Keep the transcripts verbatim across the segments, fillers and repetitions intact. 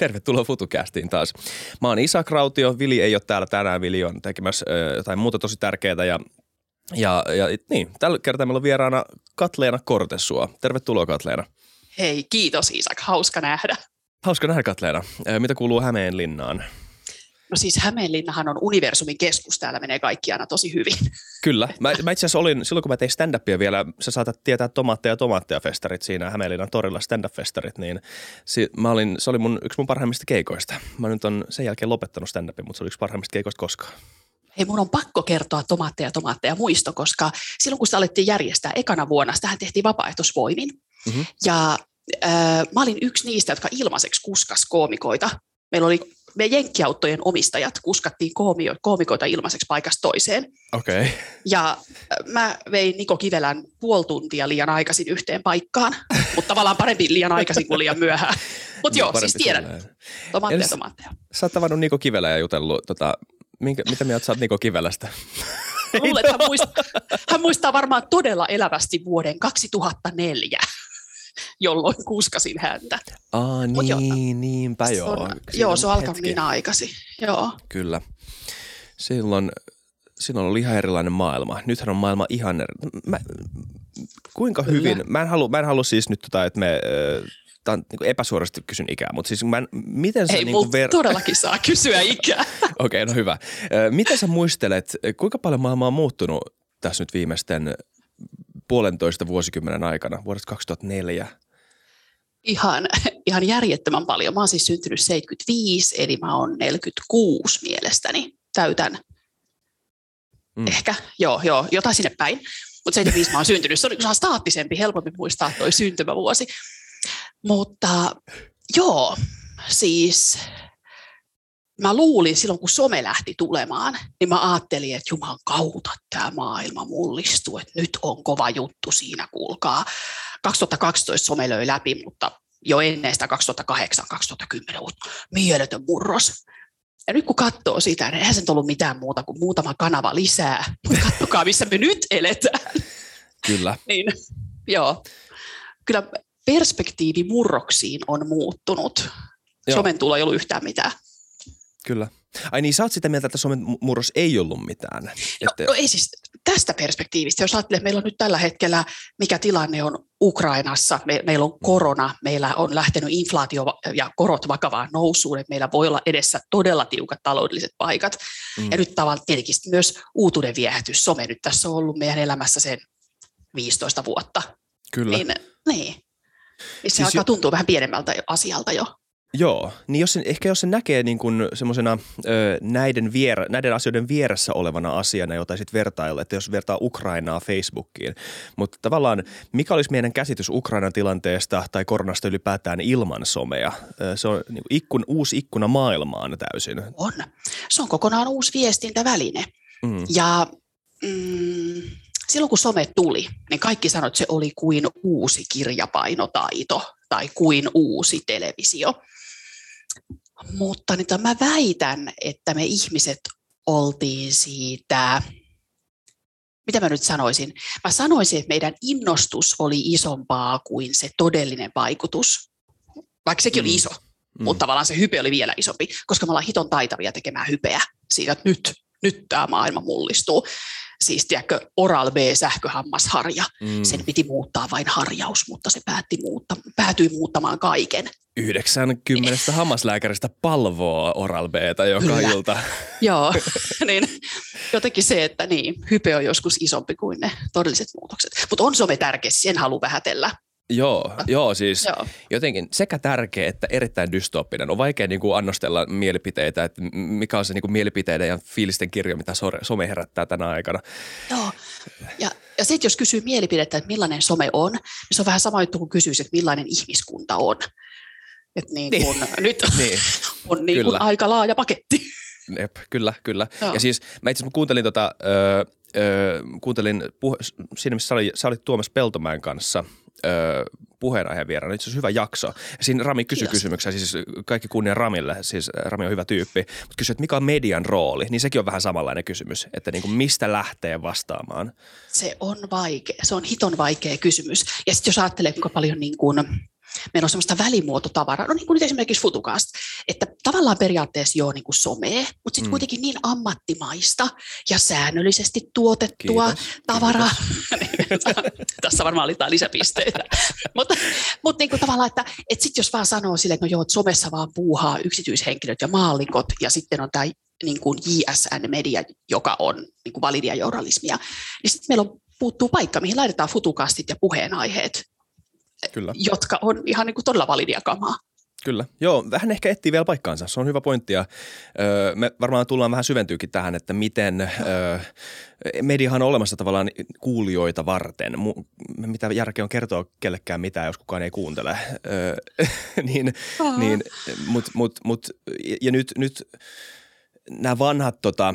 Tervetuloa FutuCastiin taas. Mä oon Isak Rautio, Vili ei ole täällä tänään, Vili on tekemässä ö, jotain muuta tosi tärkeää ja, ja, ja niin, tällä kertaa meillä on vieraana Katleena Kortesuo. Tervetuloa Katleena. Hei, kiitos Isak, hauska nähdä. Hauska nähdä Katleena. Mitä kuuluu Hämeenlinnaan? No siis Hämeenlinnahan on universumin keskus, täällä menee kaikki aina tosi hyvin. Kyllä. Mä, mä itse asiassa olin, silloin kun mä tein stand-upia vielä, sä saatat tietää Tomaatteja ja Tomaatteja-festarit siinä Hämeenlinnan torilla, stand-up-festarit, niin si, mä olin, se oli mun, yksi mun parhaimmista keikoista. Mä nyt on sen jälkeen lopettanut stand-upin, mutta se oli yksi parhaimmista keikoista koskaan. Hei, mun on pakko kertoa Tomaatteja Tomaatteja muisto, koska silloin kun sitä alettiin järjestää ekana vuonna, sitähän tehtiin vapaaehtoisvoimin. Mm-hmm. Ja äh, mä olin yksi niistä, jotka ilmaiseksi kuskas koomikoita. Meillä oli me jenkkiautojen omistajat kuskattiin koomio, koomikoita ilmaiseksi paikasta toiseen. Okay. Ja mä vein Niko Kivelän puoli tuntia liian aikaisin yhteen paikkaan, mutta tavallaan parempi liian aikaisin kuin liian myöhään. Mutta no, joo, siis tiedän. Tomaatteja, tomaatteja. Sä oot tavannut Niko Kivelä ja jutellut, tota, minkä, mitä mieltä sä oot Niko Kivelästä? Luulen, että hän muistaa, hän muistaa varmaan todella elävästi vuoden kaksituhattaneljä. Jolloin kuskasin häntä. Aa, niin, jo, niinpä joo. On, joo, se on alkanut niin aikaisin. Joo. Kyllä. Silloin, silloin oli ihan erilainen maailma. Nythän on maailma ihan eri. Mä, kuinka Kyllä. hyvin? Mä en halua, mä en halua siis nyt, tota, että me... Tämä on niin epäsuorasti kysyn ikää, mutta siis mä en, miten sä... Ei, niin kuin ver... todellakin saa kysyä ikää. Okei, okay, no hyvä. Miten sä muistelet, kuinka paljon maailma on muuttunut tässä nyt viimeisten... puolentoista vuosikymmenen aikana, vuodesta kaksituhattaneljä? Ihan, ihan järjettömän paljon. Mä oon siis syntynyt seitsemänkymmentäviisi, eli mä oon neljäkymmentäkuusi mielestäni. Täytän. Mm. Ehkä. Joo, joo, jotain sinne päin. Mutta seitsemänkymmentäviisi mä oon syntynyt. Se on, se on staattisempi, helpompi muistaa toi syntymävuosi. Mutta joo, siis... Mä luulin silloin, kun some lähti tulemaan, niin mä ajattelin, että juman kautta tämä maailma mullistuu, että nyt on kova juttu siinä, kuulkaa. kaksituhattakaksitoista some löi läpi, mutta jo ennen sitä kaksituhattakahdeksan kaksituhattakymmenen mieletön murros. Ja nyt kun katsoo sitä, niin eihän se nyt ollut mitään muuta kuin muutama kanava lisää. Mutta katsokaa, missä me nyt eletään. Kyllä. Niin, joo. Kyllä perspektiivi murroksiin on muuttunut. Joo. Somen tulo ei ollut yhtään mitään. Kyllä. Ai niin, sä oot sitä mieltä, että Suomen murros ei ollut mitään. Että... No, no ei siis tästä perspektiivistä. Jos ajattelee, meillä on nyt tällä hetkellä, mikä tilanne on Ukrainassa. Me, meillä on korona, meillä on lähtenyt inflaatio ja korot vakavaan nousuun, että meillä voi olla edessä todella tiukat taloudelliset paikat. Mm. Ja nyt tavallaan tietenkin myös uutuuden viehätys. Some nyt tässä on ollut meidän elämässä sen viisitoista vuotta. Kyllä. Niin, niin. Siis se alkaa jo... tuntua vähän pienemmältä asialta jo. Joo, niin jos sen, ehkä jos se näkee niin kuin semmoisena näiden, vier, näiden asioiden vieressä olevana asiana, jota sitten vertailla, että jos vertaa Ukrainaa Facebookiin, mutta tavallaan mikä olisi meidän käsitys Ukrainan tilanteesta tai koronasta ylipäätään ilman somea? Se on niin ikkun, uusi ikkuna maailmaan täysin. On. Se on kokonaan uusi viestintäväline mm. ja mm, silloin kun some tuli, niin kaikki sanoi, että se oli kuin uusi kirjapainotaito tai kuin uusi televisio. Mutta nyt mä väitän, että me ihmiset oltiin siitä, mitä mä nyt sanoisin? Mä sanoisin, että meidän innostus oli isompaa kuin se todellinen vaikutus, vaikka sekin mm. oli iso, mm. mutta tavallaan se hype oli vielä isompi, koska me ollaan hiton taitavia tekemään hypeä siitä, että nyt, nyt tämä maailma mullistuu. Siis tiedätkö, Oral-B sähköhammasharja, mm. sen piti muuttaa vain harjaus, mutta se päätti muutta, päätyi muuttamaan kaiken. yhdeksänkymmentä hammaslääkäristä palvoa Oral-B:tä joka Kyllä. ilta. Joo, niin jotenkin se, että niin, hype on joskus isompi kuin ne todelliset muutokset. Mutta on some tärkeä, sen haluan vähätellä. Joo, joo siis joo. Jotenkin sekä tärkeä että erittäin dystooppinen. On vaikea niin kuin annostella mielipiteitä, että mikä on se niin kuin mielipiteiden ja fiilisten kirjo, mitä some herättää tänä aikana. Joo, ja, ja sitten jos kysyy mielipidettä, että millainen some on, niin se on vähän sama juttu, kun kysyisi, että millainen ihmiskunta on. Että niin kun niin. nyt niin. on niin kun aika laaja paketti. Jep, kyllä, kyllä. Joo. Ja siis mä itse asiassa kuuntelin tota, öö, öö, kuuntelin puh- siinä, missä sä olit, sä olit Tuomas Peltomäen kanssa – Öö, puheenaiheen vieraan. Itse asiassa hyvä jakso. Ja siinä Rami kysyi kysymyksiä, siis kaikki kunnia Ramille, siis Rami on hyvä tyyppi, mutta kysyi, että mikä on median rooli, niin sekin on vähän samanlainen kysymys, että niin kuin mistä lähtee vastaamaan? Se on vaikea, se on hiton vaikea kysymys. Ja sitten jos ajattelee, kuinka paljon niin kuin Meillä on semmoista välimuototavaraa, no niin kuin nyt esimerkiksi FutuCast, että tavallaan periaatteessa joo niin kuin somee, mutta sitten mm. kuitenkin niin ammattimaista ja säännöllisesti tuotettua Kiitos. tavaraa. Tässä varmaan liittää lisäpisteitä. mutta mut niin kuin tavallaan, että et sitten jos vaan sanoo silleen, että no joo, että somessa vaan puuhaa yksityishenkilöt ja maallikot ja sitten on tämä niin kuin J S N-media, joka on niin kuin validia journalismia, niin sitten meillä on, puuttuu paikka, mihin laitetaan FutuCastit ja puheenaiheet. Kyllä. Jotka on ihan niin kuin todella validia kamaa. Kyllä. Joo, vähän ehkä etsii vielä paikkaansa. Se on hyvä pointti ja öö, me varmaan tullaan vähän syventyykin tähän, että miten öö, mediahan on olemassa tavallaan kuulijoita varten. Mu- mitä järkeä on kertoa kellekään mitään, jos kukaan ei kuuntele. Öö, niin, niin, mut, mut, mut, ja nyt... nyt nämä vanhat, tota,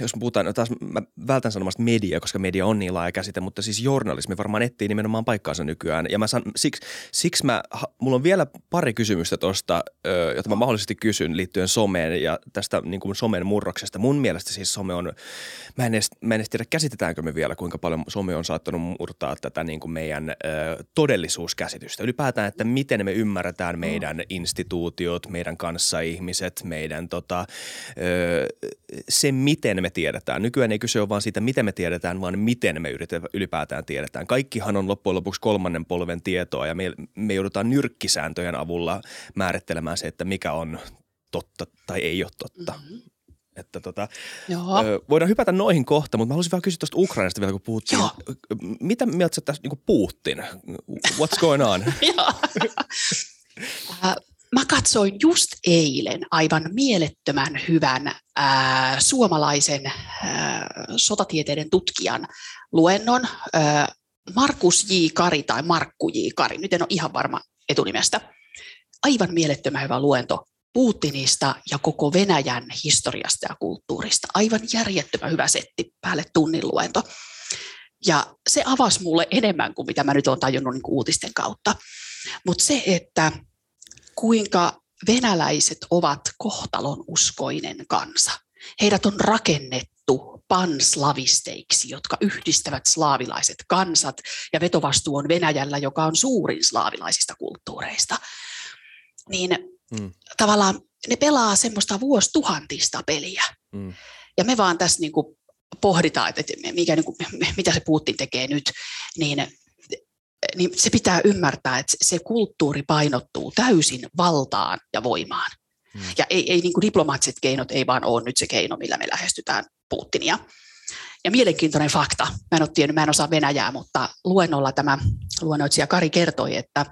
jos me puhutaan, taas mä vältän sanomasta media, koska media on niin laaja käsite, mutta siis journalismi varmaan etsii nimenomaan paikkaansa nykyään. Ja mä san, siksi, siksi mä, mulla on vielä pari kysymystä tuosta, jota mä mahdollisesti kysyn liittyen someen ja tästä niin kuin somen murroksesta. Mun mielestä siis some on, mä en edes, mä en edes tiedä käsitetäänkö me vielä, kuinka paljon some on saattanut murtaa tätä niin kuin meidän ö, todellisuuskäsitystä. Ylipäätään, että miten me ymmärretään meidän instituutiot, meidän kanssaihmiset, meidän tota... se, miten me tiedetään. Nykyään ei kyse ole vaan siitä, miten me tiedetään, vaan miten me ylipäätään tiedetään. Kaikkihan on loppujen lopuksi kolmannen polven tietoa ja me, me joudutaan nyrkkisääntöjen avulla määrittelemään se, että mikä on totta tai ei ole totta. Mm-hmm. Että tota, voidaan hypätä noihin kohta, mutta mä haluaisin vähän kysyä tuosta Ukrainasta vielä, kun puhuttiin. Joo. Mitä mieltä sä tässä niin Putin? What's going on? Mä katsoin just eilen aivan mielettömän hyvän ää, suomalaisen ää, sotatieteiden tutkijan luennon. Ää, Markus J. Kari tai Markku J. Kari, nyt en ole ihan varma etunimestä. Aivan mielettömän hyvä luento Putinista ja koko Venäjän historiasta ja kulttuurista. Aivan järjettömän hyvä setti, päälle tunnin luento. Ja se avasi mulle enemmän kuin mitä mä nyt olen tajunnut niin kuin uutisten kautta. Mutta se, että kuinka venäläiset ovat kohtalonuskoinen kansa. Heidät on rakennettu panslavisteiksi, jotka yhdistävät slaavilaiset kansat, ja vetovastuu on Venäjällä, joka on suurin slaavilaisista kulttuureista. Niin mm. tavallaan ne pelaa semmoista vuosituhantista peliä. Mm. Ja me vaan tässä niin kuin pohditaan, että mikä, niin kuin, mitä se Putin tekee nyt, niin... niin se pitää ymmärtää, että se kulttuuri painottuu täysin valtaan ja voimaan. Hmm. Ja ei, ei niin kuin diplomaattiset keinot ei vaan ole nyt se keino, millä me lähestytään Putinia. Ja mielenkiintoinen fakta, mä en ole tiennyt, mä en osaa Venäjää, mutta luennolla tämä luennoitsija Kari kertoi, että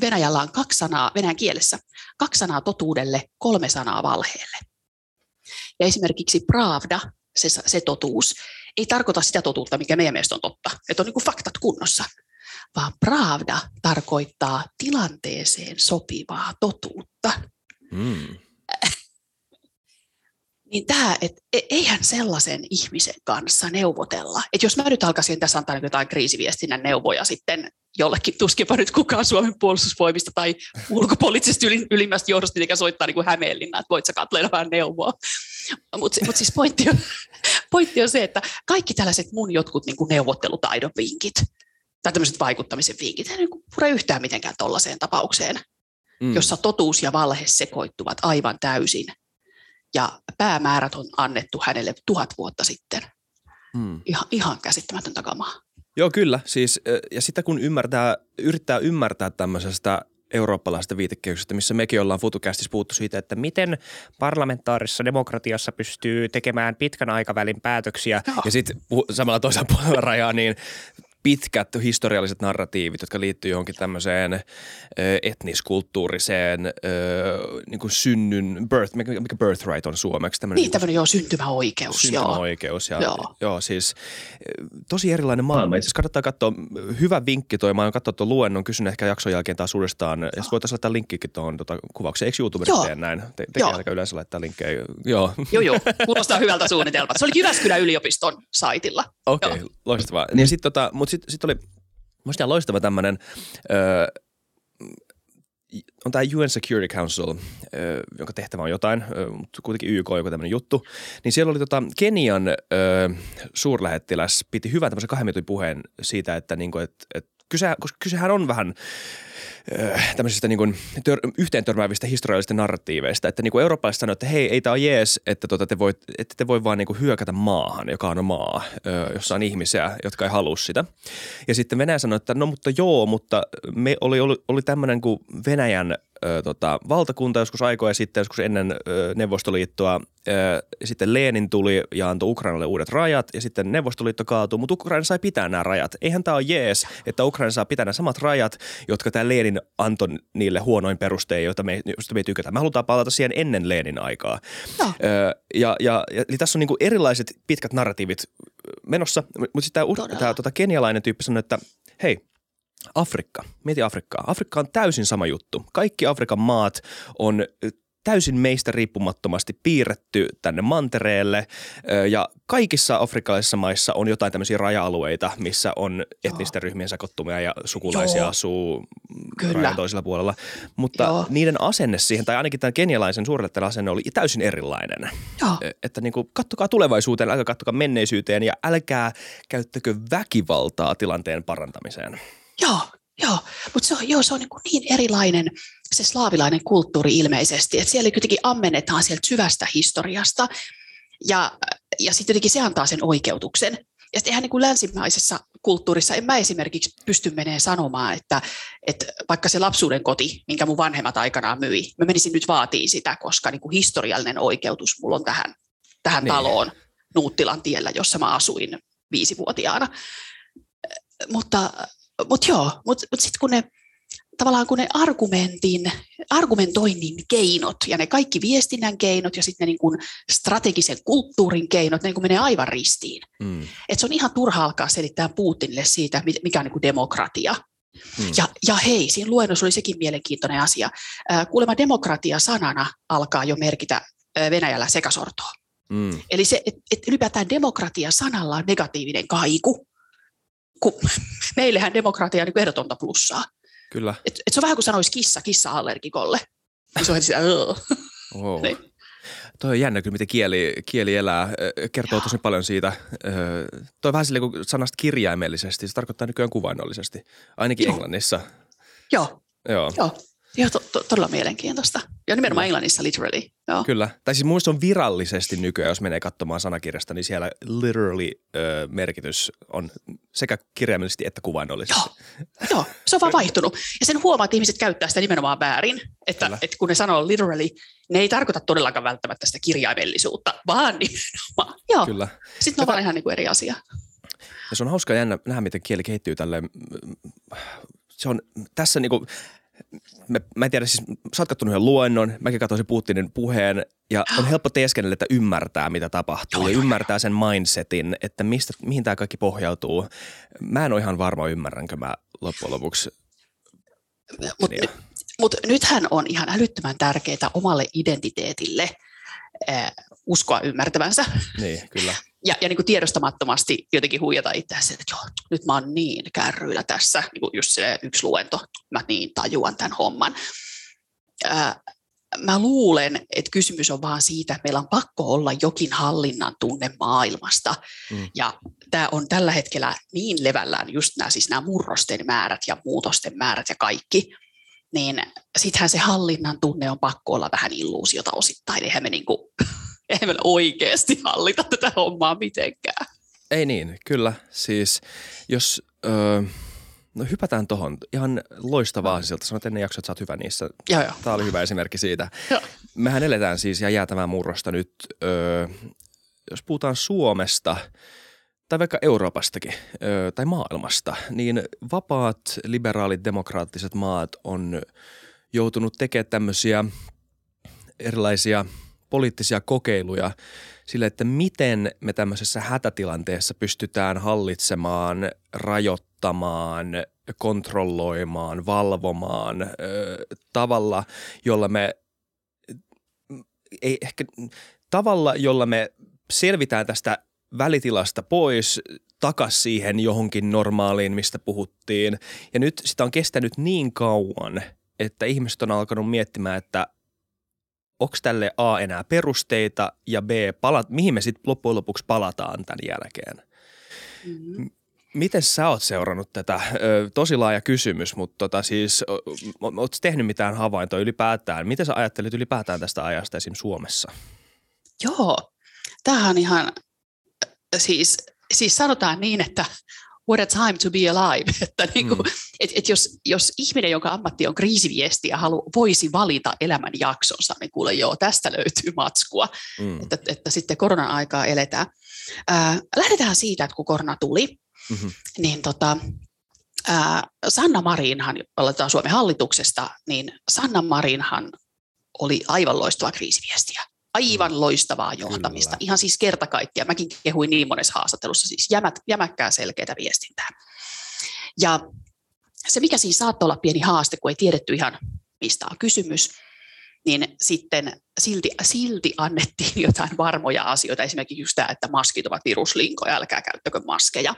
Venäjällä on kaksi sanaa, venäjän kielessä, kaksi sanaa totuudelle, kolme sanaa valheelle. Ja esimerkiksi pravda, se, se totuus, ei tarkoita sitä totuutta, mikä meidän mielestä on totta, että on niin kuin faktat kunnossa. Vaan pravda tarkoittaa tilanteeseen sopivaa totuutta. Mm. Niin tämä, että eihän sellaisen ihmisen kanssa neuvotella. Että jos mä nyt alkaisin tässä antaa jotain kriisiviestinnän neuvoja sitten jollekin, tuskinpa nyt kukaan Suomen puolustusvoimista tai ulkopoliittisesta ylimmästä johdosta, mikä soittaa niin kuin Hämeenlinnaan, että voit sä Katleena vähän neuvoa. Mutta mut siis pointti on, pointti on se, että kaikki tällaiset mun jotkut niin kuin neuvottelutaidon vinkit, tai tämmöiset vaikuttamisen vinkit, ei niin pure yhtään mitenkään tollaiseen tapaukseen, mm. jossa totuus ja valhe sekoittuvat aivan täysin. Ja päämäärät on annettu hänelle tuhat vuotta sitten. Mm. Ihan, ihan käsittämätöntä kamaa. Joo, kyllä. Siis, ja sitä kun ymmärtää, yrittää ymmärtää tämmöisestä eurooppalaisesta viitekehyksestä, missä mekin ollaan FutuCastissa puhuttu siitä, että miten parlamentaarisessa demokratiassa pystyy tekemään pitkän aikavälin päätöksiä, no. ja sitten samalla toisella puolella rajaa, niin pitkät historialliset narratiivit, jotka liittyy johonkin tämmöiseen etniskulttuuriseen niin kuin synnyn, birth, mikä birthright on suomeksi. Tämmöinen niin, tämmöinen joo, syntymäoikeus. Syntymäoikeus, joo. Ja, joo. joo, siis tosi erilainen maailma. Siis kannattaa katsoa, hyvä vinkki toi, mä oon katsonut tuon luennon, kysyn ehkä jakson jälkeen taas uudestaan, ja sitten voitaisiin laittaa linkkikin tuohon tuota, kuvaukseen. Eikö YouTubessa tee näin? Te, tekee aika yleensä laittaa linkkejä. Joo, joo, joo. Kuulostaa hyvältä suunnitelmalta. Se oli Jyväskylän yliopiston saitilla. Okei, okay, loistavaa. Niin sit, tota, Sitten sit oli musta loistava tämmöinen, öö, on tämä U N Security Council, öö, jonka tehtävä on jotain, öö, mutta kuitenkin Y K on joku tämmöinen juttu. Niin siellä oli tota Kenian öö, suurlähettiläs, piti hyvän tämmöisen kahden minuutin puheen siitä, että niinku, et, et kyse, koska kysehän on vähän tämmöisistä niin kuin tör, yhteen törmäävistä historiallisista narratiiveista, että niin kuin eurooppalaiset sanoo, että hei, ei tää ole jees, että tota te voit, ette te voi vaan niin kuin hyökätä maahan, joka on maa, jossa on ihmisiä, jotka ei halua sitä. Ja sitten Venäjä sanoi, että no mutta joo, mutta me oli, oli, oli tämmöinen kuin Venäjän ö, tota, valtakunta joskus aikoja sitten, joskus ennen ö, Neuvostoliittoa. Ö, sitten Lenin tuli ja antoi Ukrainalle uudet rajat ja sitten Neuvostoliitto kaatui, mutta Ukraina sai pitää nämä rajat. Eihän tämä ole jees, että Ukraina saa pitää nämä samat rajat, jotka tämä Lenin antoi niille huonoin perustein, joista me, me ei tykätä. Me halutaan palata siihen ennen Lenin aikaa. No. Ö, ja, ja, eli tässä on niinku erilaiset pitkät narratiivit menossa, mutta sitten tämä tota, kenialainen tyyppi sanoi, että hei, Afrikka. Mieti Afrikkaa. Afrikka on täysin sama juttu. Kaikki Afrikan maat on täysin meistä riippumattomasti piirretty tänne mantereelle ja kaikissa afrikkalaisissa maissa on jotain tämmöisiä raja-alueita, missä on etnisten ryhmien sekoittumia ja sukulaisia Joo. asuu Kyllä. rajan toisella puolella. Mutta Joo. niiden asenne siihen, tai ainakin tämän kenialaisen suurelle asenne oli täysin erilainen. Joo. Että niin kuin kattokaa tulevaisuuteen, älkää kattokaa menneisyyteen ja älkää käyttäkö väkivaltaa tilanteen parantamiseen. Joo, joo, mutta se on, joo, se on niin, niin erilainen se slaavilainen kulttuuri ilmeisesti, että siellä kuitenkin ammennetaan sieltä syvästä historiasta ja, ja sitten jotenkin se antaa sen oikeutuksen. Ja sitten eihän niin kuin länsimaisessa kulttuurissa, en mä esimerkiksi pysty meneen sanomaan, että, että vaikka se lapsuuden koti, minkä mun vanhemmat aikanaan myi, mä menisin nyt vaatii sitä, koska niin kuin historiallinen oikeutus mulla on tähän, tähän niin. taloon Nuuttilan tiellä, jossa mä asuin viisivuotiaana, mutta Mutta joo, mutta mut sitten kun ne tavallaan kun ne argumentin, argumentoinnin keinot ja ne kaikki viestinnän keinot ja sitten ne niin kun strategisen kulttuurin keinot, ne niin kun menee aivan ristiin. Mm. Et se on ihan turha alkaa selittää Putinille siitä, mikä on niin kun demokratia. Mm. Ja, ja hei, siinä luennossa oli sekin mielenkiintoinen asia. Kuulemma demokratia sanana alkaa jo merkitä Venäjällä sekasortoa. Mm. Eli se, että et ylipäätään demokratia sanalla on negatiivinen kaiku. Kun meillähän demokratia on niin ehdotonta plussaa. Kyllä. Et, et se on vähän kuin sanoisi kissa kissa-allergikolle. Se on sitä, wow. niin. Toi on jännä kyllä, miten kieli, kieli elää. Kertoo Joo. tosi paljon siitä. Toi on vähän silleen kuin sanasta kirjaimellisesti. Se tarkoittaa nykyään kuvainnollisesti, ainakin Joo. Englannissa. Joo. Joo. Joo. Joo, to, to, todella mielenkiintoista. Ja nimenomaan Joo. Englannissa literally. Joo. Kyllä. Tai siis mun mielestä on virallisesti nykyään, jos menee katsomaan sanakirjasta, niin siellä literally ö, merkitys on sekä kirjaimellisesti että kuvainnollisesti. Joo, Joo. se on vaan vaihtunut. Ja sen huomaa, että ihmiset käyttää sitä nimenomaan väärin. Että, että kun ne sanoo literally, ne ei tarkoita todellakaan välttämättä sitä kirjaimellisuutta, vaan nimenomaan. Joo. Kyllä. Sitten ne on Tätä... vaan ihan niin kuin eri asia. Ja se on hauska jännä nähdä, miten kieli kehittyy tälleen. Se on tässä niin kuin... Mä, mä en tiedä, siis sä oot kattonut yhden luennon, mäkin katsoin Putinin puheen ja on helppo teeskennellä, että ymmärtää mitä tapahtuu ja ymmärtää sen mindsetin, että mistä, mihin tämä kaikki pohjautuu. Mä en ole ihan varma, ymmärränkö mä loppujen lopuksi. Mutta nyt, mut nythän on ihan älyttömän tärkeää omalle identiteetille äh, uskoa ymmärtävänsä. Niin, kyllä. Ja, ja niin kuin tiedostamattomasti jotenkin huijata itseäsi, että joo, nyt mä oon niin kärryillä tässä, niin kuin just se yksi luento, mä niin tajuan tämän homman. Ää, mä luulen, että kysymys on vaan siitä, että meillä on pakko olla jokin hallinnan tunne maailmasta. Mm. Ja tämä on tällä hetkellä niin levällään just nämä, siis nämä murrosten määrät ja muutosten määrät ja kaikki. Niin sittenhän se hallinnan tunne on pakko olla vähän illuusiota osittain, eihän me niin kuin... Eihän meillä oikeasti hallita tätä hommaa mitenkään. Ei niin, kyllä. Siis jos, öö, no hypätään tohon. Ihan loistavaa sieltä. Sanoit ennen jaksoa, että sä oot hyvä niissä. Joo, joo. Tää oli hyvä esimerkki siitä. Joo. Mehän eletään siis ihan jäätävää murrosta nyt. Öö, jos puhutaan Suomesta tai vaikka Euroopastakin öö, tai maailmasta, niin vapaat, liberaalit, demokraattiset maat on joutunut tekemään tämmöisiä erilaisia poliittisia kokeiluja sille, että miten me tämmöisessä hätätilanteessa pystytään hallitsemaan, rajoittamaan, kontrolloimaan, valvomaan ö, tavalla, jolla me ei ehkä tavalla, jolla me selvitään tästä välitilasta pois takaisin siihen johonkin normaaliin, mistä puhuttiin. Ja nyt sitä on kestänyt niin kauan, että ihmiset on alkanut miettimään, että onko tälle A enää perusteita ja B, palat, mihin me sitten loppujen lopuksi palataan tämän jälkeen. Mm-hmm. Miten sä oot seurannut tätä? Tosi laaja kysymys, mutta tota siis, ootko tehnyt mitään havaintoa ylipäätään? Miten sä ajattelit ylipäätään tästä ajasta esim. Suomessa? Joo, tämähän on ihan, siis, siis sanotaan niin, että what a time to be alive, että niin kuin, mm. et, et jos, jos ihminen, jonka ammatti on kriisiviestiä, halu, voisi valita elämän jaksonsa, niin kuule joo, tästä löytyy matskua, mm. että, että sitten koronan aikaa eletään. Äh, lähdetään siitä, että kun korona tuli, mm-hmm. niin tota, äh, Sanna Marinhan, aloitetaan Suomen hallituksesta, niin Sanna Marinhan oli aivan loistavaa kriisiviestiä. Aivan loistavaa johtamista. Kyllä. Ihan siis kerta kaikkiaan. Mäkin kehuin niin monessa haastattelussa. Siis jämät, jämäkkää selkeää viestintää. Ja se, mikä siinä saattoi olla pieni haaste, kun ei tiedetty ihan, mistä on kysymys, niin sitten silti, silti annettiin jotain varmoja asioita. Esimerkiksi just tämä, että maskit ovat viruslinkoja, älkää käyttäkö maskeja.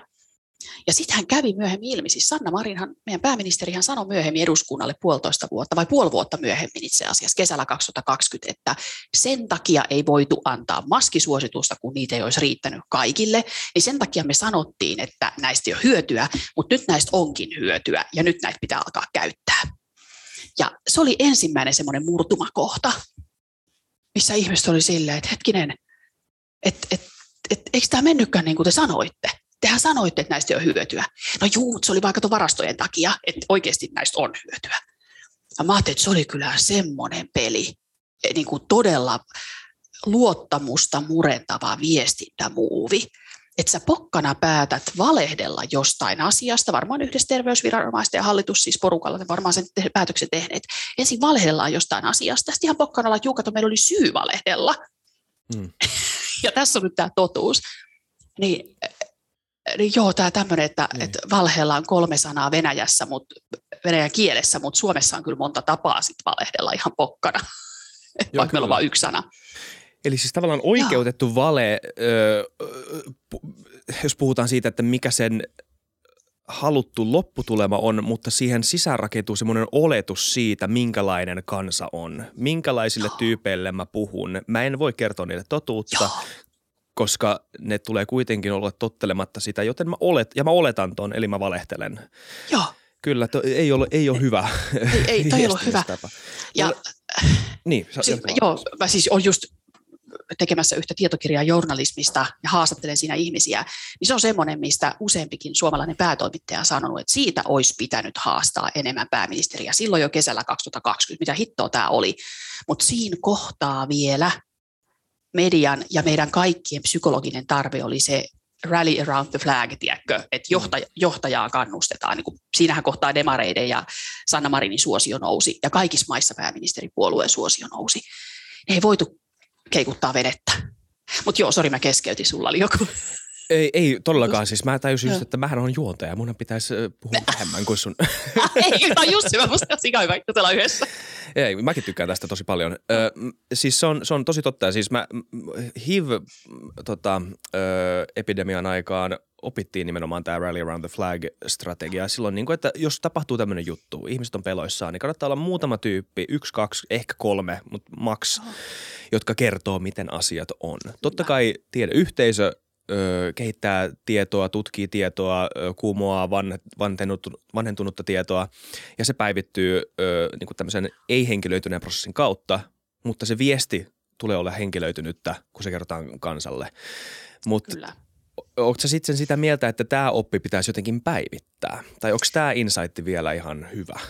Ja sitten hän kävi myöhemmin ilmi, siis Sanna Marinhan, meidän pääministerihän sanoi myöhemmin eduskunnalle puolitoista vuotta, vai puoli vuotta myöhemmin itse asiassa, kesällä kaksituhattakaksikymmentä, että sen takia ei voitu antaa maskisuositusta, kun niitä ei olisi riittänyt kaikille, niin sen takia me sanottiin, että näistä ei ole hyötyä, mutta nyt näistä onkin hyötyä, ja nyt näitä pitää alkaa käyttää. Ja se oli ensimmäinen semmoinen murtumakohta, missä ihmiset oli silleen, että hetkinen, että et, et, et, eikö tämä mennytkään niin kuin te sanoitte? Tehän sanoitte, että näistä on hyötyä. No juu, mutta se oli vaikka tuon varastojen takia, että oikeasti näistä on hyötyä. Ja mä ajattelin, että se oli kyllä semmoinen peli, niin kuin todella luottamusta murentava viestintämuuvi, että sä pokkana päätät valehdella jostain asiasta, varmaan yhdessä terveysviranomaisten ja hallitus, siis porukalla, ne varmaan sen te- päätöksen tehneet. Ensin valehdellaan jostain asiasta, sitten ihan pokkana ollaan, että juu, kato, meillä oli syy valehdella. Mm. Ja tässä on nyt tämä totuus. Niin... Niin joo, tämä tämmöinen, että, niin. että valheella on kolme sanaa Venäjässä, mut, Venäjän kielessä, mutta Suomessa on kyllä monta tapaa sit valehdella ihan pokkana, joo, vaikka meillä on vain yksi sana. Eli siis tavallaan oikeutettu joo. vale, ö, jos puhutaan siitä, että mikä sen haluttu lopputulema on, mutta siihen sisään rakentuu semmoinen oletus siitä, minkälainen kansa on. Minkälaisille joo. tyypeille mä puhun. Mä en voi kertoa niille totuutta. Joo. Koska ne tulee kuitenkin olla tottelematta sitä, joten mä olet, ja mä oletan ton, eli mä valehtelen. Joo. Kyllä, to, ei ole, ei ole hyvä. Ei, ei toi ei ole hyvä. Ja, Mulla, niin, sa, siis, joo, mä siis olen just tekemässä yhtä tietokirjaa journalismista ja haastattelen siinä ihmisiä, niin se on semmoinen, mistä useampikin suomalainen päätoimittaja on sanonut, että siitä olisi pitänyt haastaa enemmän pääministeriä silloin jo kesällä kaksituhattakaksikymmentä, mitä hittoa tämä oli, mutta siinä kohtaa vielä median ja meidän kaikkien psykologinen tarve oli se rally around the flag, tiedätkö, että johtaja, johtajaa kannustetaan. Niin kuin siinähän kohtaa demareiden ja Sanna Marinin suosio nousi ja kaikissa maissa pääministeripuolueen suosio nousi. Ne ei voitu keikuttaa vedettä. Mutta joo, sori, mä keskeytin, sulla oli joku. Ei, ei todellakaan. Siis mä tajusin just, että mähän on juontaja. Munhan pitäisi puhua vähemmän kuin sun. Ei, mä just se. Mä musta sikaa hyvä jutella yhdessä. Ei, mäkin tykkään tästä tosi paljon. Ö, siis se on, se on tosi totta. Siis mä H I V-epidemian tota, aikaan opittiin nimenomaan tämä rally around the flag-strategia. Silloin, niin kun, että jos tapahtuu tämmöinen juttu, ihmiset on peloissaan, niin kannattaa olla muutama tyyppi, yksi, kaksi, ehkä kolme, mutta maks, oh. jotka kertoo, miten asiat on. Totta kai tiedeyhteisö kehittää tietoa, tutkii tietoa, kumoaa vanhentunutta tietoa ja se päivittyy niin kuin tämmöisen ei-henkilöityneen prosessin kautta, mutta se viesti tulee olla henkilöitynyttä, kun se kerrotaan kansalle. Mut ootko sä sitten sitä mieltä, että tämä oppi pitäisi jotenkin päivittää? Tai onko tämä insight vielä ihan hyvä?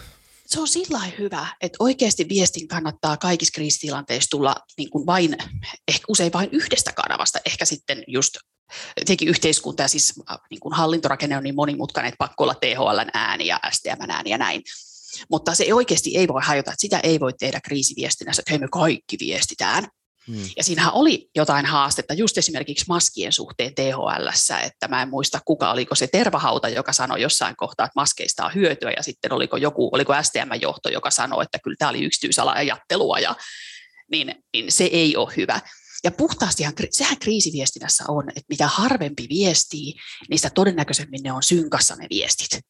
Se on sillä lailla hyvä, että oikeasti viestin kannattaa kaikissa kriisitilanteissa tulla niin kuin vain, ehkä usein vain yhdestä kanavasta, ehkä sitten just tietenkin yhteiskunta ja siis niin kuin hallintorakenne on niin monimutkainen, että pakko olla T H L:n ääni ja S T M:n ääni ja näin. Mutta se oikeasti ei voi hajota, että sitä ei voi tehdä kriisiviestinnässä, että hei, me kaikki viestitään. Hmm. Ja siinähän oli jotain haastetta just esimerkiksi maskien suhteen T H L:ssä, että mä en muista kuka, oliko se Tervahauta, joka sanoi jossain kohtaa, että maskeista on hyötyä ja sitten oliko joku, oliko S T M-johto, joka sanoi, että kyllä tämä oli yksityisala-ajattelua ja niin, niin se ei ole hyvä. Ja puhtaastihan, sehän kriisiviestinnässä on, että mitä harvempi viestii, niin sitä todennäköisemmin ne on synkassa ne viestit.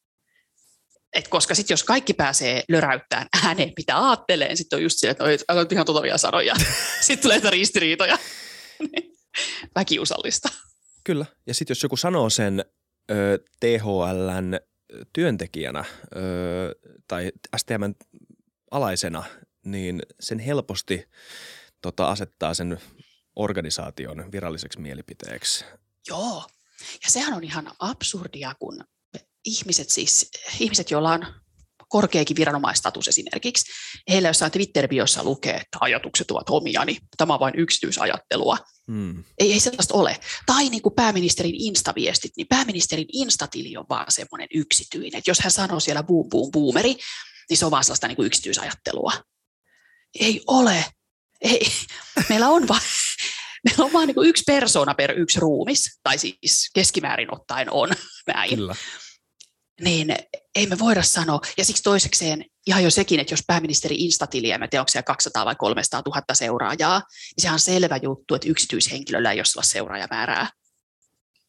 Et koska sitten jos kaikki pääsee löräyttämään ääneen, mitä aattelee, niin sitten on just se, että älä nyt ihan tuota sanoja. Sitten tulee niitä ristiriitoja. Väkiusallista. Kyllä. Ja sitten jos joku sanoo sen ö, T H L:n työntekijänä ö, tai S T M:n alaisena, niin sen helposti tota, asettaa sen organisaation viralliseksi mielipiteeksi. Joo, ja sehän on ihan absurdia, kun ihmiset, siis, ihmiset joilla on korkeakin viranomaistatus esimerkiksi, heillä jossain Twitter-biossa lukee, että ajatukset ovat omiani, tämä on vain yksityisajattelua. Hmm. Ei, ei sellaista ole. Tai niin kuin pääministerin instaviestit, niin pääministerin instatili on vaan semmoinen yksityinen, että jos hän sanoo siellä boom, boom, boomeri, niin se on vaan sellaista niin kuin yksityisajattelua. Ei ole. Ei. Meillä on vaan, meillä on vaan niin kuin yksi persoona per yksi ruumis, tai siis keskimäärin ottaen on näin. Kyllä. Niin ei me voida sanoa, ja siksi toisekseen ihan jo sekin, että jos pääministeri instatiliä, mä tiedän, onko siellä kaksisataa vai kolmesataatuhatta seuraajaa, niin sehän on selvä juttu, että yksityishenkilöllä ei ole sellaista seuraajamäärää,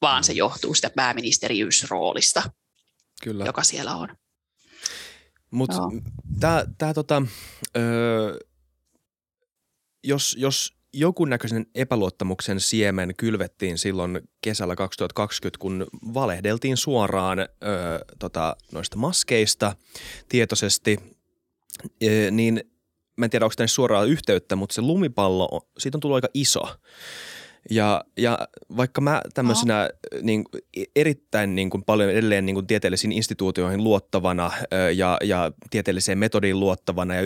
vaan se johtuu sitä pääministeriysroolista, Kyllä. joka siellä on. Mutta no. tämä, tämä tota, öö, jos, jos jonkunnäköisen epäluottamuksen siemen kylvettiin silloin kesällä kaksituhattakaksikymmentä, kun valehdeltiin suoraan öö, tota, noista maskeista tietoisesti, öö, niin mä en tiedä, onko tänne suoraan yhteyttä, mutta se lumipallo, on, siitä on tullut aika iso. Ja, ja vaikka mä tämmöisenä niin, erittäin niin kuin, paljon edelleen niin kuin, tieteellisiin instituutioihin luottavana ö, ja, ja tieteelliseen metodiin luottavana ja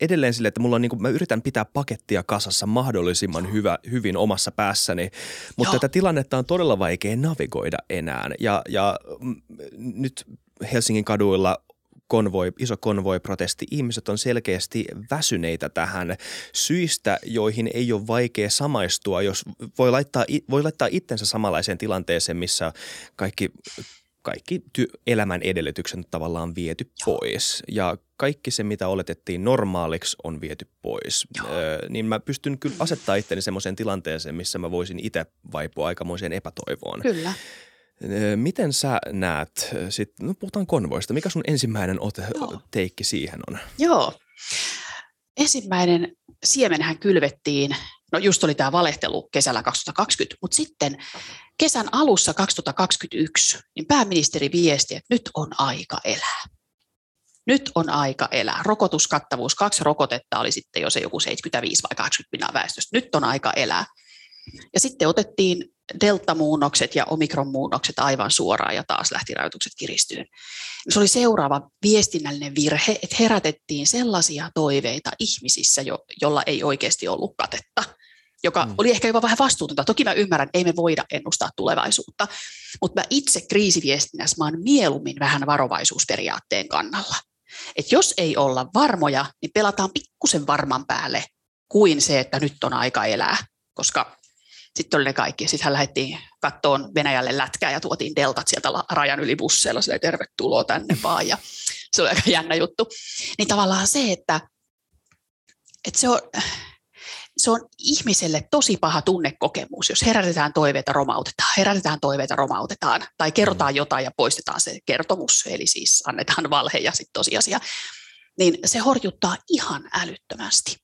edelleen sille, että mulla on, niin kuin, mä yritän pitää pakettia kasassa mahdollisimman hyvä, hyvin omassa päässäni, mutta Joo. tätä tilannetta on todella vaikea navigoida enää ja, ja m, nyt Helsingin kaduilla konvoi, iso konvoiprotesti. Ihmiset on selkeästi väsyneitä tähän syistä, joihin ei ole vaikea samaistua, jos voi laittaa, voi laittaa itsensä samanlaiseen tilanteeseen, missä kaikki, kaikki elämän edellytykset tavallaan viety pois ja kaikki se, mitä oletettiin normaaliksi, on viety pois. Öö, niin mä pystyn kyllä asettaa itteni semmoiseen tilanteeseen, missä mä voisin itse vaipua aikamoiseen epätoivoon. Kyllä. Miten sä näet, sit, no puhutaan konvoista, mikä sun ensimmäinen ote, Joo. teikki siihen on? Joo, ensimmäinen siemenhän kylvettiin, no just oli tämä valehtelu kesällä kaksituhattakaksikymmentä, mutta sitten kesän alussa kaksituhattakaksikymmentäyksi niin pääministeri viesti, että nyt on aika elää. Nyt on aika elää. Rokotuskattavuus, kaksi rokotetta oli sitten jo se joku seitsemänkymmentäviisi vai kahdeksankymmentä väestöstä. Nyt on aika elää. Ja sitten otettiin deltamuunnokset ja omikronmuunnokset aivan suoraan ja taas lähti rajoitukset kiristyyn. Se oli seuraava viestinnällinen virhe, että herätettiin sellaisia toiveita ihmisissä, jo, jolla ei oikeasti ollut katetta, joka mm. oli ehkä jopa vähän vastuutonta. Toki mä ymmärrän, ei me voida ennustaa tulevaisuutta, mutta mä itse kriisiviestinnässä mä oon mieluummin vähän varovaisuusperiaatteen kannalla. Et jos ei olla varmoja, niin pelataan pikkusen varman päälle kuin se, että nyt on aika elää, koska sitten oli ne kaikki. Sittenhän lähdettiin kattoon Venäjälle lätkää ja tuotiin deltat sieltä rajan yli busseilla. Silleen, tervetuloa tänne vaan. Ja se oli aika jännä juttu. Niin tavallaan se, että, että se, on, se on ihmiselle tosi paha tunnekokemus, jos herätetään toiveita, romautetaan. Herätetään toiveita, romautetaan. Tai kerrotaan jotain ja poistetaan se kertomus. Eli siis annetaan valhe ja sitten tosiasia. Niin se horjuttaa ihan älyttömästi.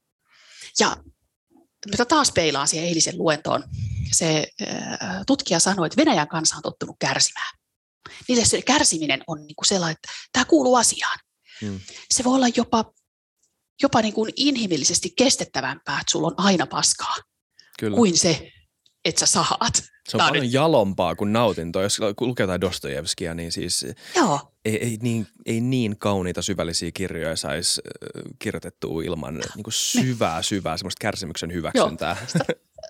Ja mutta taas peilaan siihen eilisen luentoon. Se tutkija sanoi, että Venäjän kansa on tottunut kärsimään. Niille se kärsiminen on niin kuin sellainen, että tämä kuuluu asiaan. Mm. Se voi olla jopa, jopa niin kuin inhimillisesti kestettävämpää, että sulla on aina paskaa Kyllä. kuin se, että sä saat. Se on Tää paljon nyt. jalompaa kuin nautinto. Jos luketaan Dostojevskiä, niin siis Joo. Ei, ei, niin, ei niin kauniita syvällisiä kirjoja saisi kirjoitettua ilman niin kuin syvää, syvää semmoista kärsimyksen hyväksyntää. Joo.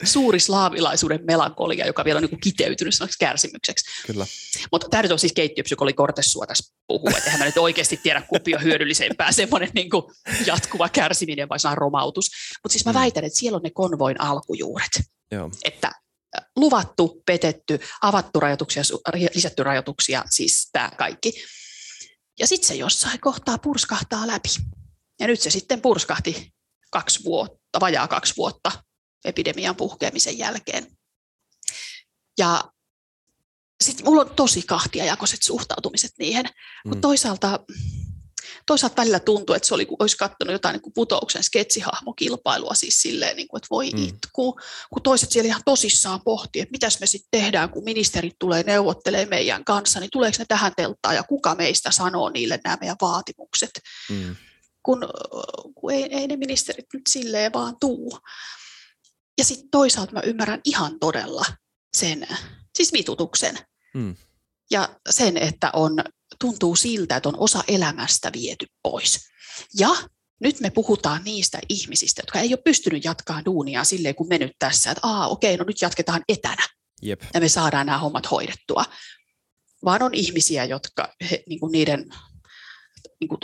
Suuri slaavilaisuuden melankolia, joka vielä on niin kuin kiteytynyt kärsimykseksi. Kyllä. Mutta tämä nyt on siis keittiöpsykologi Kortesuo tässä puhuu, että eihän mä nyt oikeasti tiedä, kumpi on hyödyllisempää semmoinen niin kuin jatkuva kärsiminen vai sanan romautus. Mutta siis mä väitän, että siellä on ne konvoin alkujuuret. Joo. Että luvattu, petetty, avattu rajoituksia, lisätty rajoituksia, siis tämä kaikki. Ja sitten se jossain kohtaa purskahtaa läpi. Ja nyt se sitten purskahti kaksi vuotta, vajaa kaksi vuotta epidemian puhkeamisen jälkeen. Ja sitten mulla on tosi kahtiajakoiset suhtautumiset niihin. Mm. Kun toisaalta toisaalta välillä tuntui, että se oli, kun olisi katsonut jotain niin kuin Putouksen sketsihahmokilpailua, siis silleen, niin kuin, että voi mm. itkuu, kun toiset siellä ihan tosissaan pohtii, että mitäs me sitten tehdään, kun ministerit tulee neuvottelemaan meidän kanssa, niin tuleeko ne tähän telttaan ja kuka meistä sanoo niille nämä meidän vaatimukset, mm. kun, kun ei, ei ne ministerit nyt silleen vaan tuu. Ja sitten toisaalta mä ymmärrän ihan todella sen, siis vitutuksen. Mm. Ja sen, että on, tuntuu siltä, että on osa elämästä viety pois. Ja nyt me puhutaan niistä ihmisistä, jotka ei ole pystynyt jatkamaan duunia silleen, kun me nyt tässä, että aa, okei, no nyt jatketaan etänä. Jep. Ja me saadaan nämä hommat hoidettua. Vaan on ihmisiä, jotka he, niin kuin niiden niin kuin,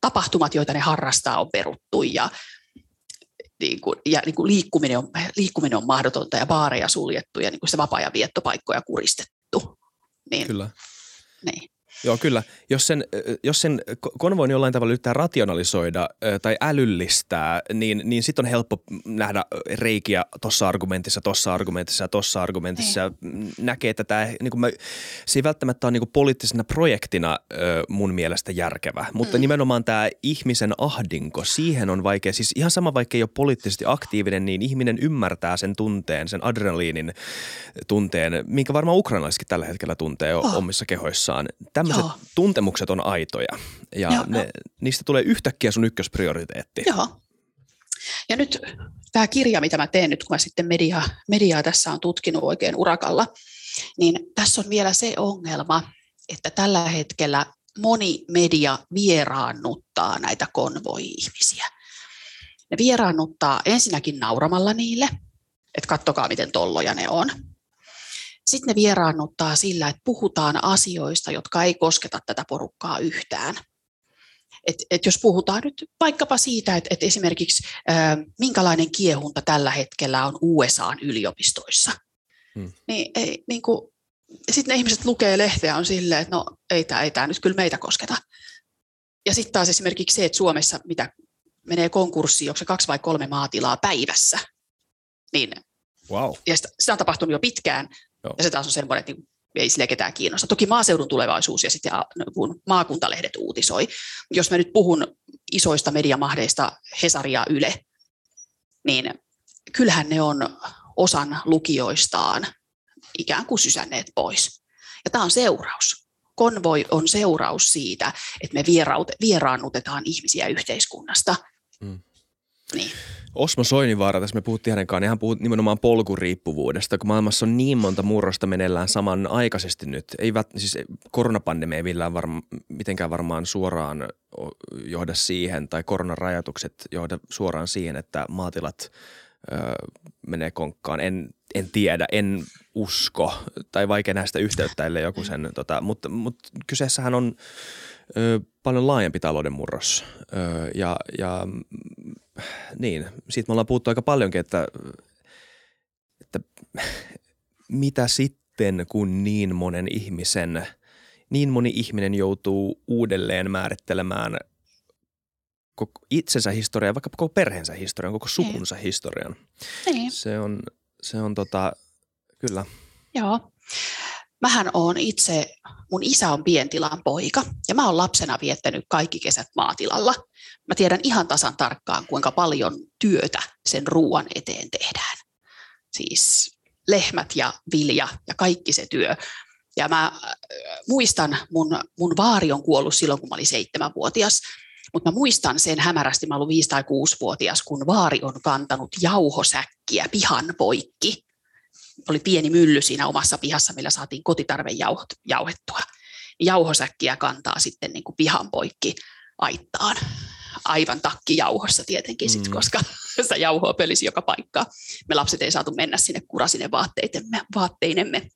tapahtumat, joita ne harrastaa, on peruttu ja Niin kuin, ja niin kuin liikkuminen, on, liikkuminen on mahdotonta ja baareja suljettu ja niin kuin se vapaa-ajan viettopaikkoja kuristettu. Niin. Kyllä. Niin. Joo, kyllä. Jos sen, jos sen konvoin jollain tavalla yrittää rationalisoida tai älyllistää, niin, niin sitten on helppo nähdä reikiä tuossa argumentissa, tuossa argumentissa ja tuossa argumentissa. Niin. Näkee, että tämä, niin kuin mä, se ei välttämättä ole niin kuin poliittisena projektina mun mielestä järkevä, mutta mm. nimenomaan tämä ihmisen ahdinko, siihen on vaikea. Siis ihan sama, vaikka ei ole poliittisesti aktiivinen, niin ihminen ymmärtää sen tunteen, sen adrenaliinin tunteen, minkä varmaan ukrainalaisetkin tällä hetkellä tuntee oh. omissa kehoissaan. Tämä Joo. tuntemukset on aitoja ja Joo, ne, no. niistä tulee yhtäkkiä sun ykkösprioriteetti. Joo. Ja nyt tämä kirja, mitä mä teen nyt, kun mä sitten media, mediaa tässä on tutkinut oikein urakalla, niin tässä on vielä se ongelma, että tällä hetkellä moni media vieraannuttaa näitä konvoi-ihmisiä. Ne vieraannuttaa ensinnäkin nauramalla niille, että katsokaa miten tolloja ne on. Sitten ne vieraannuttaa sillä, että puhutaan asioista, jotka ei kosketa tätä porukkaa yhtään. Et, et jos puhutaan nyt vaikkapa siitä, että et esimerkiksi äh, minkälainen kiehunta tällä hetkellä on U S A:n yliopistoissa, hmm. niin, niin sitten ne ihmiset lukee lehteä on silleen, että no ei tämä ei tää nyt kyllä meitä kosketa. Ja sitten taas esimerkiksi se, että Suomessa mitä menee konkurssiin, onko se kaksi vai kolme maatilaa päivässä, niin wow. ja sitä, sitä on tapahtunut jo pitkään. Ja se taas on semmoinen, että ei sille ketään kiinnosta. Toki maaseudun tulevaisuus ja sitten maakuntalehdet uutisoi. Jos mä nyt puhun isoista mediamahdeista Hesari ja Yle, niin kyllähän ne on osan lukijoistaan ikään kuin sysänneet pois. Ja tämä on seuraus. Konvoi on seuraus siitä, että me vieraannutetaan ihmisiä yhteiskunnasta. Mm. Niin. Osmo Soinivaara, tässä me puhuttiin hänen kanssaan, hän puhui nimenomaan polkuriippuvuudesta, kun maailmassa on niin monta murrosta meneillään samanaikaisesti nyt. Ei siis koronapandemia ei millään varma, mitenkään varmaan suoraan johda siihen, tai koronarajoitukset johda suoraan siihen, että maatilat ö, menee konkkaan. En, en tiedä, en usko, tai vaikea nähdä sitä yhteyttä, ellei joku sen, tota, mutta, mutta kyseessähän on ö, paljon laajempi talouden murros ö, ja, ja niin, siitä me ollaan puhuttu aika paljonkin, että, että mitä sitten, kun niin monen ihmisen, niin moni ihminen joutuu uudelleen määrittelemään koko itsensä historian, vaikka koko perheensä historian, koko sukunsa Ei. historian. Ei. Se on, se on tota, kyllä. Joo. Mähän on itse, mun isä on pientilan poika ja mä oon lapsena viettänyt kaikki kesät maatilalla. Mä tiedän ihan tasan tarkkaan, kuinka paljon työtä sen ruoan eteen tehdään. Siis lehmät ja vilja ja kaikki se työ. Ja mä muistan, mun, mun vaari on kuollut silloin, kun mä olin seitsemänvuotias, mutta mä muistan sen hämärästi, mä olin viisi- tai kuusivuotias, kun vaari on kantanut jauhosäkkiä pihan poikki. Oli pieni mylly siinä omassa pihassa, millä saatiin kotitarvejauhot jauhettua. Jauhosäkkiä kantaa sitten niin kuin pihan poikki aittaan. Aivan takki jauhossa tietenkin, sit, mm. koska sitä jauhoa pölisi joka paikkaa. Me lapset ei saatu mennä sinne kurasine vaatteinemme.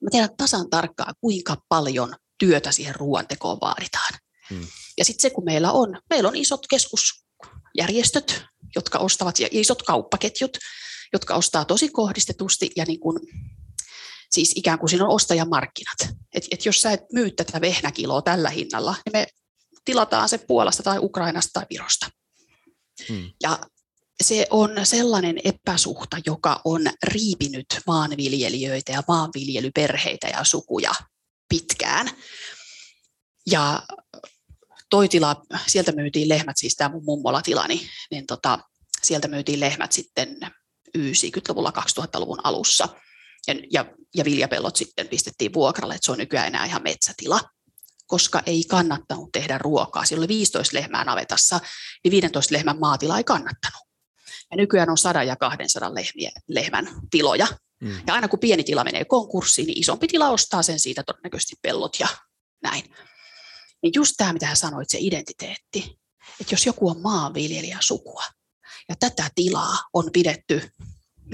Mä tiedän tasan tarkkaan, kuinka paljon työtä siihen ruoantekoon vaaditaan. Mm. Ja sitten se, kun meillä on, meillä on isot keskusjärjestöt, jotka ostavat, ja isot kauppaketjut, jotka ostaa tosi kohdistetusti ja niin kuin, siis ikään kuin siinä on ostajamarkkinat. Et, et jos sä et myy tätä vehnäkiloa tällä hinnalla, niin me tilataan se Puolasta tai Ukrainasta tai Virosta. Hmm. Ja se on sellainen epäsuhta, joka on riipinyt maanviljelijöitä ja maanviljelyperheitä ja sukuja pitkään. Ja toi tila, sieltä myytiin lehmät, siis tämä mun mummola-tilani, niin tota, sieltä myytiin lehmät sitten yhdeksänkymmentäluvulla kaksituhattaluvun alussa. Ja, ja, ja viljapellot sitten pistettiin vuokralle, että se on nykyään enää ihan metsätila, koska ei kannattanut tehdä ruokaa. Silloin oli viisitoista lehmää navetassa, niin viisitoista lehmän maatila ei kannattanut. Ja nykyään on sata ja kaksisataa lehmiä, lehmän tiloja. Mm. Ja aina kun pieni tila menee konkurssiin, niin isompi tila ostaa sen siitä todennäköisesti pellot ja näin. Niin just tämä, mitä hän sanoit, se identiteetti. Että jos joku on maanviljelijä sukua ja tätä tilaa on pidetty,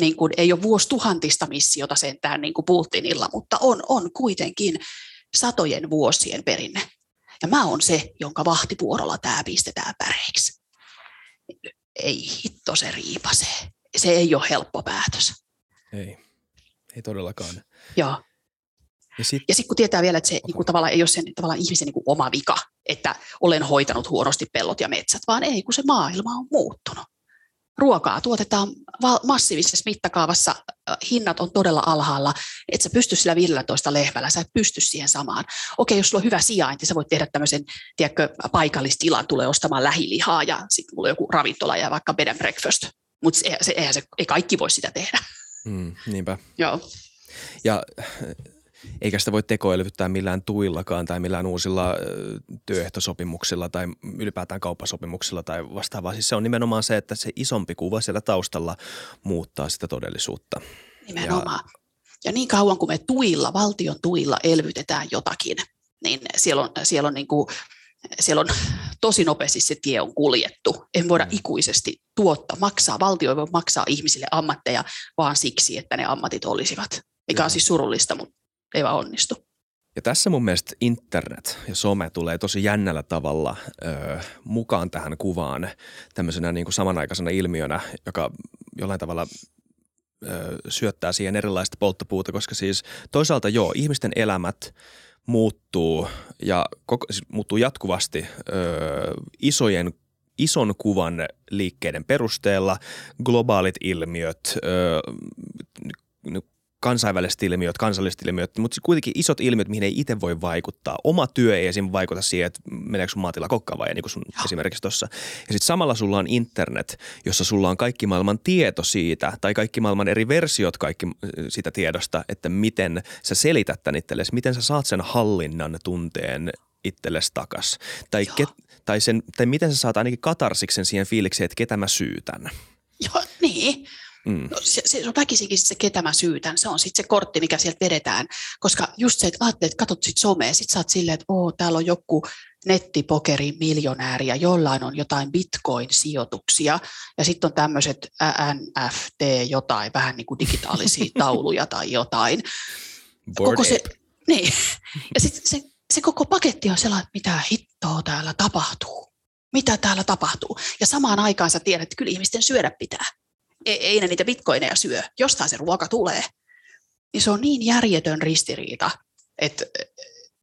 niin kuin, ei ole vuosituhantista missiota sentään niin kuin Putinilla, mutta on, on kuitenkin satojen vuosien perinne. Ja mä oon se, jonka vahtipuorolla tämä pistetään päreiksi. Ei hitto, se riipasee. Se ei ole helppo päätös. Ei, ei todellakaan. Joo. Ja sitten sit, kun tietää vielä, että se niin kuin, tavallaan ei ole sen tavallaan ihmisen niin kuin, oma vika, että olen hoitanut huonosti pellot ja metsät, vaan ei, kun se maailma on muuttunut. Ruokaa tuotetaan massiivisessa mittakaavassa, hinnat on todella alhaalla, et sä pysty sillä viisitoista lehmällä, sä et pysty siihen samaan. Okei, jos sulla on hyvä sijainti, sä voit tehdä tämmöisen, tiedätkö, paikallistilan, tulee ostamaan lähilihaa ja sitten mulla on joku ravintola ja vaikka bed and breakfast, mutta eihän se, ei kaikki voi sitä tehdä. Mm, niinpä. Joo. Ja eikä sitä voi tekoelvyttää millään tuillakaan tai millään uusilla työehtosopimuksilla tai ylipäätään kauppasopimuksilla tai vastaavaa. Siis se on nimenomaan se, että se isompi kuva siellä taustalla muuttaa sitä todellisuutta. Nimenomaan. Ja, ja niin kauan kuin me tuilla, valtion tuilla elvytetään jotakin, niin siellä on, siellä on, niin kuin, siellä on tosi nopeasti se tie on kuljettu. En voida mm. ikuisesti tuottaa, maksaa. Valtio ei voi maksaa ihmisille ammatteja vaan siksi, että ne ammatit olisivat, mikä on siis surullista, mutta ei vaan onnistu. Ja tässä mun mielestä internet ja some tulee tosi jännällä tavalla ö, mukaan tähän kuvaan tämmöisenä niin kuin samanaikaisena ilmiönä, joka jollain tavalla ö, syöttää siihen erilaista polttopuuta, koska siis toisaalta joo, ihmisten elämät muuttuu ja koko, siis muuttuu jatkuvasti ö, isojen ison kuvan liikkeiden perusteella, globaalit ilmiöt, ö, n- kansainväliset ilmiöt, kansalliset ilmiöt, mutta kuitenkin isot ilmiöt, mihin ei itse voi vaikuttaa. Oma työ ei esimerkiksi vaikuta siihen, että meneekö sun maatila kokkaan vai, niin kuin sun esimerkiksi tuossa. Ja sitten samalla sulla on internet, jossa sulla on kaikki maailman tieto siitä tai kaikki maailman eri versiot kaikki siitä tiedosta, että miten sä selität tämän itsellesi, miten sä saat sen hallinnan tunteen itsellesi takas. Tai, ket, tai, sen, tai miten sä saat ainakin katarsiksen siihen fiilikseen, että ketä mä syytän. Joo, niin. Mm. No, se, se on väkisinkin se, ketä mä syytän. Se on sitten se kortti, mikä sieltä vedetään. Koska just se, että ajattelet, katot sit somea, sit sä oot silleen, että oo, täällä on joku nettipokerin miljonääri ja jollain on jotain bitcoin-sijoituksia. Ja sitten on tämmöiset N F T jotain, vähän niin kuin digitaalisia tauluja tai jotain. Koko se, niin. Ja sitten se, se koko paketti on sellainen, että mitä hittoa täällä tapahtuu. Mitä täällä tapahtuu. Ja samaan aikaan sä tiedät, että kyllä ihmisten syödä pitää. Ei ne niitä bitcoineja syö, jostain se ruoka tulee, niin se on niin järjetön ristiriita, että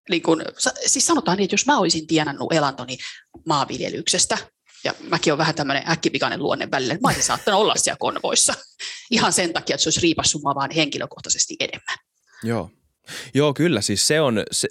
niin kun, siis sanotaan niin, että jos mä olisin tienannut elantoni maanviljelyksestä, ja mäkin olen vähän tämmöinen äkkipikainen luonne välillä, että mä olisin saattanut olla siellä konvoissa ihan sen takia, että se olisi riipassut mua vaan henkilökohtaisesti enemmän. Joo, Joo kyllä, siis se on... Se...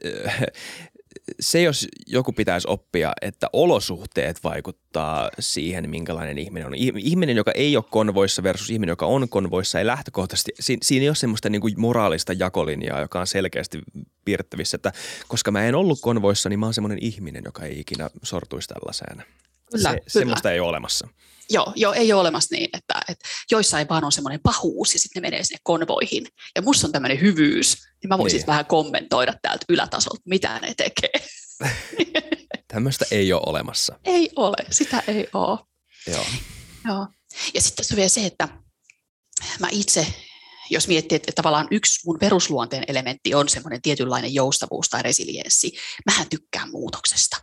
Se, jos joku pitäisi oppia, että olosuhteet vaikuttaa siihen, minkälainen ihminen on. Ihminen, joka ei ole konvoissa versus ihminen, joka on konvoissa, ei lähtökohtaisesti, siinä ei ole semmoista niin kuin moraalista jakolinjaa, joka on selkeästi piirrettävissä, että koska mä en ollut konvoissa, niin mä oon semmoinen ihminen, joka ei ikinä sortuisi tällaiseen. Kyllä, se, kyllä. Semmoista ei ole olemassa. Joo, joo, ei ole olemassa niin, että, että joissain vaan on semmoinen pahuus ja sitten ne menee sinne konvoihin. Ja musta on tämmöinen hyvyys, niin mä voin niin. Sitten vähän kommentoida täältä ylätasolta, mitä ne tekee. Tämmöistä ei ole olemassa. Ei ole, sitä ei ole. Joo. Joo. Ja sitten tässä on vielä se, että mä itse, jos miettii, että tavallaan yksi mun perusluonteen elementti on semmoinen tietynlainen joustavuus tai resilienssi, mähän tykkään muutoksesta.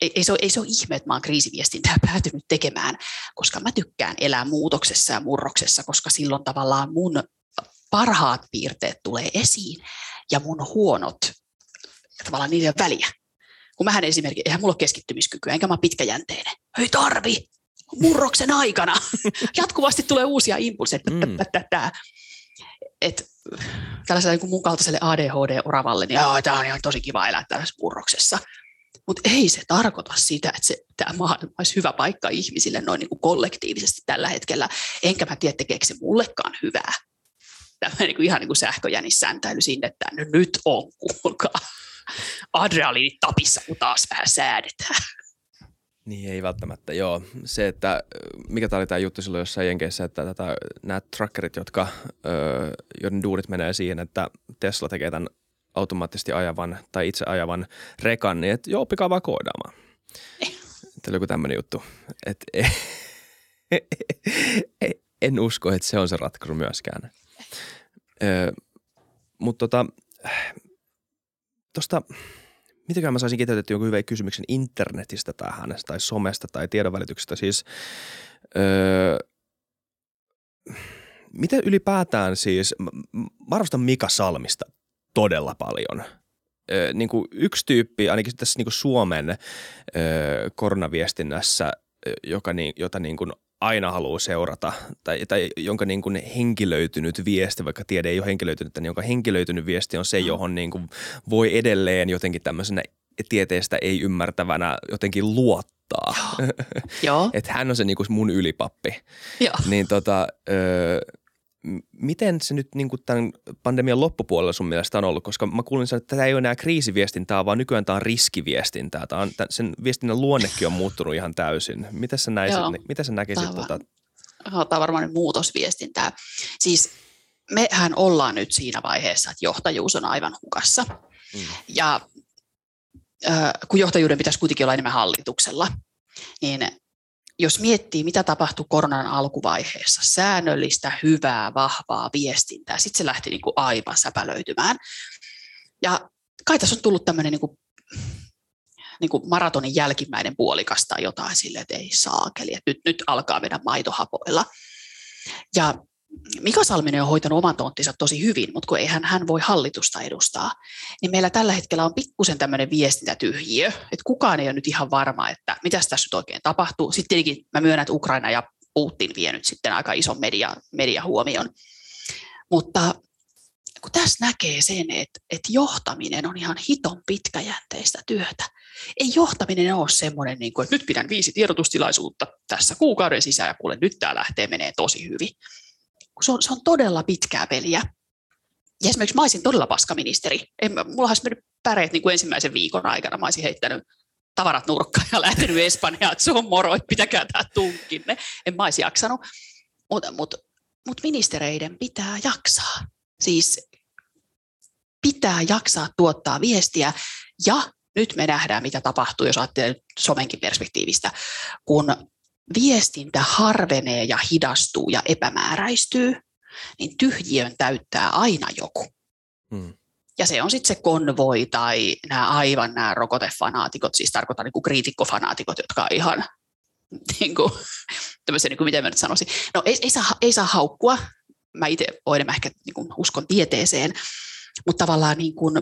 Ei, ei, se ole, ei se ole ihme, että mä oon kriisiviestintää päätynyt tekemään, koska mä tykkään elää muutoksessa ja murroksessa, koska silloin tavallaan mun parhaat piirteet tulee esiin ja mun huonot, tavallaan niiden väliä. Kun mähän esimerkiksi, eihän mulla ole keskittymiskykyä, enkä mä ole pitkäjänteinen. Ei tarvi, murroksen aikana. Jatkuvasti tulee uusia impulseja. Mm. Että tällaisella niin mun kaltaiselle A D H D-oravalle, niin tämä on ihan tosi kiva elää tällaisessa murroksessa. Mutta ei se tarkoita sitä, että tämä maailma olisi hyvä paikka ihmisille noin niin kuin kollektiivisesti tällä hetkellä. Enkä mä tiedä, tekeekö se mullekaan hyvää. Tämä on niin kuin ihan niin kuin sähköjänissäntäily sinne, että no nyt on, kuulkaa. Adrenaliinit tapissa, kun taas vähän säädetään. Niin ei välttämättä, joo. Se, että mikä tämä oli tämä juttu silloin jossain Jenkeissä, että tätä, nämä trackerit, jotka, joiden duunit menee siihen, että Tesla tekee tämän automaattisesti ajavan tai itse ajavan rekan, niin että joo, oppikaa vaan koodaamaan. Tämä oli joku tämmöinen juttu. Et, e, e, e, en usko, että se on se ratkaisu myöskään. Mutta tota, tuosta... Mitäköhän mä saisin kiteytetty jonkun hyvän kysymyksen internetistä tai hänestä tai somesta tai tiedonvälityksestä? Siis, öö, mitä ylipäätään siis, mä arvostan Mika Salmista todella paljon. Öö, niin kuin yksi tyyppi, ainakin tässä niin kuin Suomen öö, koronaviestinnässä, joka, jota niin kuin aina haluaa seurata tai, tai jonka niin kuin henkilöitynyt viesti, vaikka tiede ei ole henkilöitynyt, niin jonka henkilöitynyt viesti on se, johon niin kuin voi edelleen jotenkin tämmöisenä tieteestä ei ymmärtävänä jotenkin luottaa. Joo. Että hän on se niin kuin mun ylipappi. Joo. Niin tota, ö, miten se nyt niin kuin tämän pandemian loppupuolella sun mielestä on ollut? Koska mä kuulin, että tämä ei ole enää kriisiviestintää, vaan nykyään tämä on riskiviestintää. Tämä on, sen viestinnän luonnekin on muuttunut ihan täysin. Mitä sä, näisit, mitä sä näkisit? Tämä on, tuota? Tämä on varmaan muutosviestintää. Siis mehän ollaan nyt siinä vaiheessa, että johtajuus on aivan hukassa. Mm. Ja äh, kun johtajuuden pitäisi kuitenkin olla enemmän hallituksella, niin jos miettii, mitä tapahtui koronan alkuvaiheessa, säännöllistä, hyvää, vahvaa viestintää, sitten se lähti niin kuin aivan säpälöitymään. Ja kai tässä on tullut tämmöinen niin kuin, niin kuin maratonin jälkimmäinen puolikas tai jotain silleen, että ei saakeli, että nyt, nyt alkaa mennä maitohapoilla. Ja Mika Salminen on hoitanut oman tonttinsa tosi hyvin, mutta kun eihän hän voi hallitusta edustaa, niin meillä tällä hetkellä on pikkusen tämmöinen viestintätyhjiö, että kukaan ei ole nyt ihan varma, että mitäs tässä nyt oikein tapahtuu. Sitten tietenkin mä myönnän, että Ukraina ja Putin vie nyt sitten aika ison media, mediahuomion. Mutta kun tässä näkee sen, että, että johtaminen on ihan hiton pitkäjänteistä työtä. Ei johtaminen ole semmoinen, että nyt pidän viisi tiedotustilaisuutta tässä kuukauden sisään ja kuule nyt tämä lähtee menee tosi hyvin. Se on, se on todella pitkää peliä. Ja esimerkiksi mä olisin todella paskaministeri. En, mulla olisi mennyt päreet niin kuin ensimmäisen viikon aikana. Mä olisin heittänyt tavarat nurkkaan ja lähtenyt Espanjaan, että se on moro, että pitäkää tämä tunkinne. En mä olisi jaksanut. Mutta mut, mut ministereiden pitää jaksaa. Siis pitää jaksaa tuottaa viestiä. Ja nyt me nähdään, mitä tapahtuu, jos ajattelee somenkin perspektiivistä, kun viestintä harvenee ja hidastuu ja epämääräistyy, niin tyhjiön täyttää aina joku. Hmm. Ja se on sitten se konvoi tai nämä aivan nämä rokotefanaatikot, siis tarkoitan niin kuin kriitikkofanaatikot, jotka on ihan niin kuin, niin kuin miten mä nyt sanoisin. No ei, ei, saa, ei saa haukkua, mä itse olen ehkä niin kuin uskon tieteeseen, mutta tavallaan niin kuin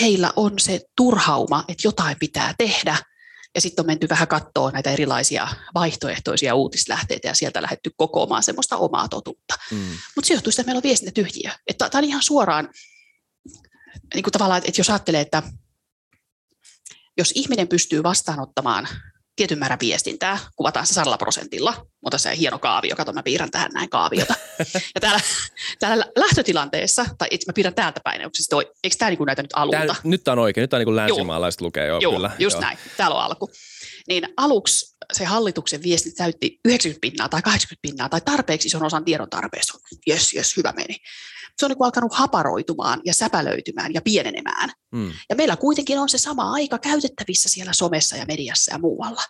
heillä on se turhauma, että jotain pitää tehdä. Ja sitten on menty vähän katsoa näitä erilaisia vaihtoehtoisia uutislähteitä ja sieltä lähdetty kokoamaan semmoista omaa totuutta. Mm. Mutta se johtuu sitä, että meillä on viestintätyhjiö. Tämä on ihan suoraan, niin kuin tavallaan, että jos ajattelee, että jos ihminen pystyy vastaanottamaan tietyn määrän viestintää, kuvataan se sadalla prosentilla, mutta se hieno kaavio, kato mä piirrän tähän näin kaaviota. Ja täällä, täällä lähtötilanteessa, tai itse mä piirrän täältä päin, onko se toi, eikö tämä niinku näitä nyt alulta? Tää, nyt tämä on oikein, nyt tämä niin länsimaalaiset lukee. Joo, joo kyllä, just joo. Näin, täällä on alku. Niin aluksi se hallituksen viesti täytti yhdeksänkymmentä pinnaa tai kahdeksankymmentä pinnaa tai tarpeeksi ison osan tiedon tarpeessa. Jes, jes, hyvä meni. Se on niin kuin alkanut haparoitumaan ja säpälöitymään ja pienenemään. Mm. Ja meillä kuitenkin on se sama aika käytettävissä siellä somessa ja mediassa ja muualla.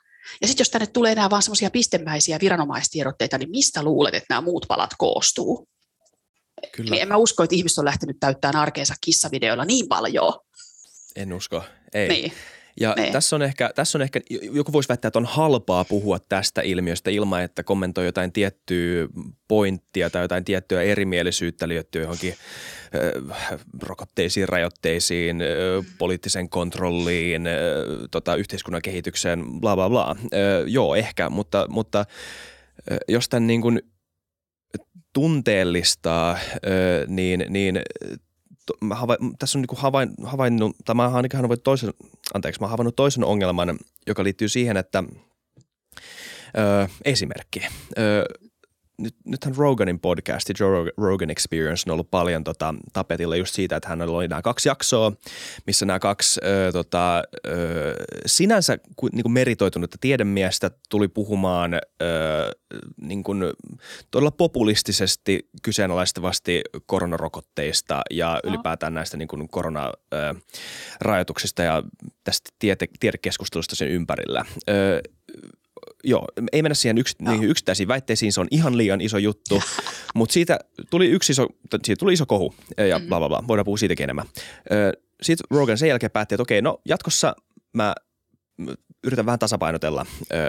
Ja sitten jos tänne tulee enää vaan semmoisia pistemäisiä viranomaistiedotteita, niin mistä luulet, että nämä muut palat koostuu? Kyllä. Eli en mä usko, että ihmiset on lähtenyt täyttämään arkeensa kissavideoilla niin paljon. En usko, ei. Niin. Ja ne. tässä on ehkä, tässä on ehkä, joku voisi väittää, että on halpaa puhua tästä ilmiöstä ilman, että kommentoi jotain tiettyä pointtia tai jotain tiettyä erimielisyyttä liittyen johonkin äh, rokotteisiin, rajoitteisiin, äh, poliittiseen kontrolliin, äh, tota, yhteiskunnan kehitykseen, bla bla bla. Äh, joo, ehkä, mutta, mutta äh, jos tämän niin kuin tunteellistaa, äh, niin, niin mä hava- tässä on niinku havain, havainnut, tai mä ainakin havainnut toisen, anteeksi, mä oon havainnut toisen ongelman, joka liittyy siihen, että öö, esimerkki. Öö, nyt, nythän Roganin podcasti, Joe Rogan Experience, on ollut paljon tota, tapetilla just siitä, että hänellä oli nämä kaksi jaksoa, missä nämä kaksi öö, tota, öö, sinänsä niinku meritoitunutta tiedemiestä tuli puhumaan öö, niinku, todella populistisesti, kyseenalaistavasti koronarokotteista ja no. ylipäätään näistä niinku, koronarajoituksista ja tästä tiede- tiedekeskustelusta sen ympärillä. Öö, Joo, ei mennä siihen yks, no. niihin yksittäisiin väitteisiin, se on ihan liian iso juttu, mutta siitä tuli yksi iso, siitä tuli iso kohu ja bla bla bla, voidaan puhua siitäkin enemmän. Sitten Rogan sen jälkeen päätti, että okei, no jatkossa mä yritän vähän tasapainotella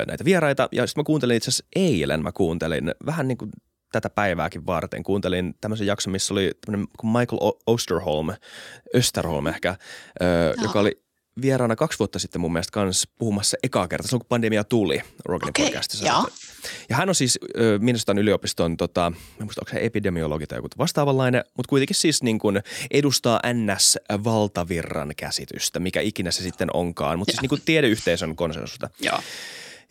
näitä vieraita ja sitten mä kuuntelin itse asiassa eilen, mä kuuntelin vähän niin kuin tätä päivääkin varten, kuuntelin tämmöisen jakson, missä oli tämmöinen kuin Michael Osterholm, Österholm ehkä, no. joka oli vieraana kaksi vuotta sitten mun mielestä kanssa puhumassa ekaa kertaa, silloin kun pandemia tuli Roganin okay, podcastissa. Ja. ja hän on siis äh, Minnesotan yliopiston, tota, en muista, onko se epidemiologi tai joku vastaavanlainen, mutta kuitenkin siis niin kuin edustaa N S-valtavirran käsitystä, mikä ikinä se sitten onkaan, mutta siis niin kuin tiedeyhteisön konsensusta. Ja.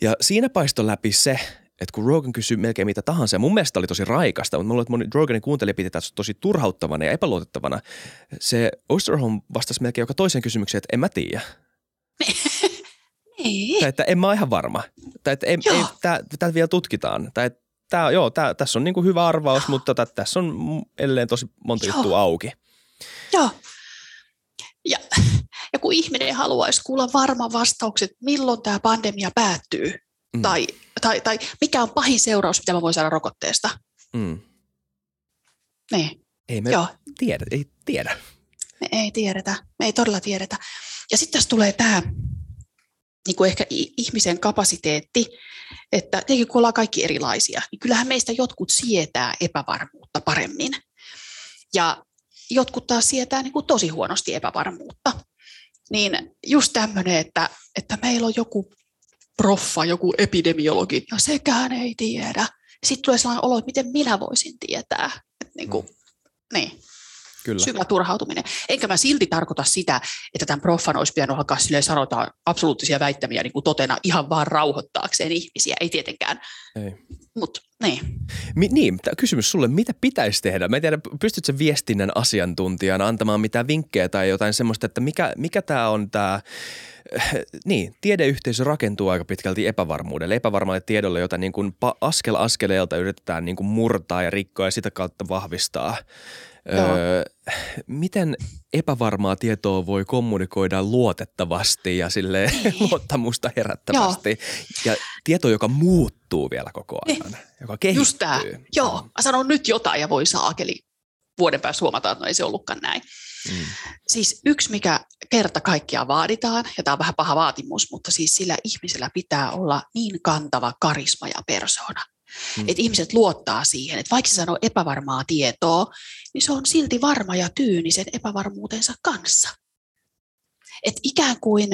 ja siinä paistoi läpi se, että kun Rogan kysyi melkein mitä tahansa, ja mun mielestä oli tosi raikasta, mutta mä luulen, että moni Roganin kuuntelija piti tätä tosi turhauttavana ja epäluotettavana. Se Osterholm vastasi melkein joka toiseen kysymykseen, että en mä tiedä. Niin. Tai että en mä ole ihan varma. Tai että tätä vielä tutkitaan. Tai että tää, joo, tää, tässä on niinku hyvä arvaus, joo. mutta tätä, tässä on edelleen tosi monta joo. juttua auki. Joo. Ja, ja kun ihminen haluaisi kuulla varma vastaukset, milloin tämä pandemia päättyy, Mm. Tai, tai, tai mikä on pahin seuraus, mitä mä voin saada rokotteesta? Mm. Niin. Ei me Joo. tiedä, ei tiedä. Me ei tiedetä, me ei todella tiedetä. Ja sitten tässä tulee tämä niin ehkä ihmisen kapasiteetti, että tietenkin kun ollaan kaikki erilaisia, niin kyllähän meistä jotkut sietää epävarmuutta paremmin. Ja jotkut taas sietää niin kuin tosi huonosti epävarmuutta. Niin just tämmöinen, että, että meillä on joku proffa, joku epidemiologi, ja sekään ei tiedä. Sitten tulee sellainen olo, että miten minä voisin tietää. Että niin kuin, mm. niin. Kyllä. Syvä turhautuminen. Enkä mä silti tarkoita sitä, että tämän proffan olisi pitänyt alkaa silleen sanotaan absoluuttisia väittämiä niin kuin totena ihan vaan rauhoittaakseen ihmisiä. Ei tietenkään. Ei. Mut, niin. Mi- niin, kysymys sulle, mitä pitäisi tehdä? Mä en tiedä, pystytkö viestinnän asiantuntijana antamaan mitään vinkkejä tai jotain semmoista, että mikä, mikä tämä on tämä... Niin, tiedeyhteisö rakentuu aika pitkälti epävarmuudelle, epävarmalle tiedolle, jota niin kuin askel askeleelta yritetään niin kuin murtaa ja rikkoa ja sitä kautta vahvistaa. Öö, miten epävarmaa tietoa voi kommunikoida luotettavasti ja silleen luottamusta herättävästi? Joo. Ja tietoa, joka muuttuu vielä koko ajan, niin. joka kehittyy. Just tämä. Joo, mä sanon nyt jotain ja voi saakeli. Vuoden päästä huomataan, että no ei se ollutkaan näin. Mm. Siis yksi, mikä kerta kaikkiaan vaaditaan, ja tämä on vähän paha vaatimus, mutta siis sillä ihmisellä pitää olla niin kantava karisma ja persoona, mm. että ihmiset luottaa siihen, että vaikka se sanoo epävarmaa tietoa, niin se on silti varma ja tyyni sen epävarmuutensa kanssa. Että ikään kuin,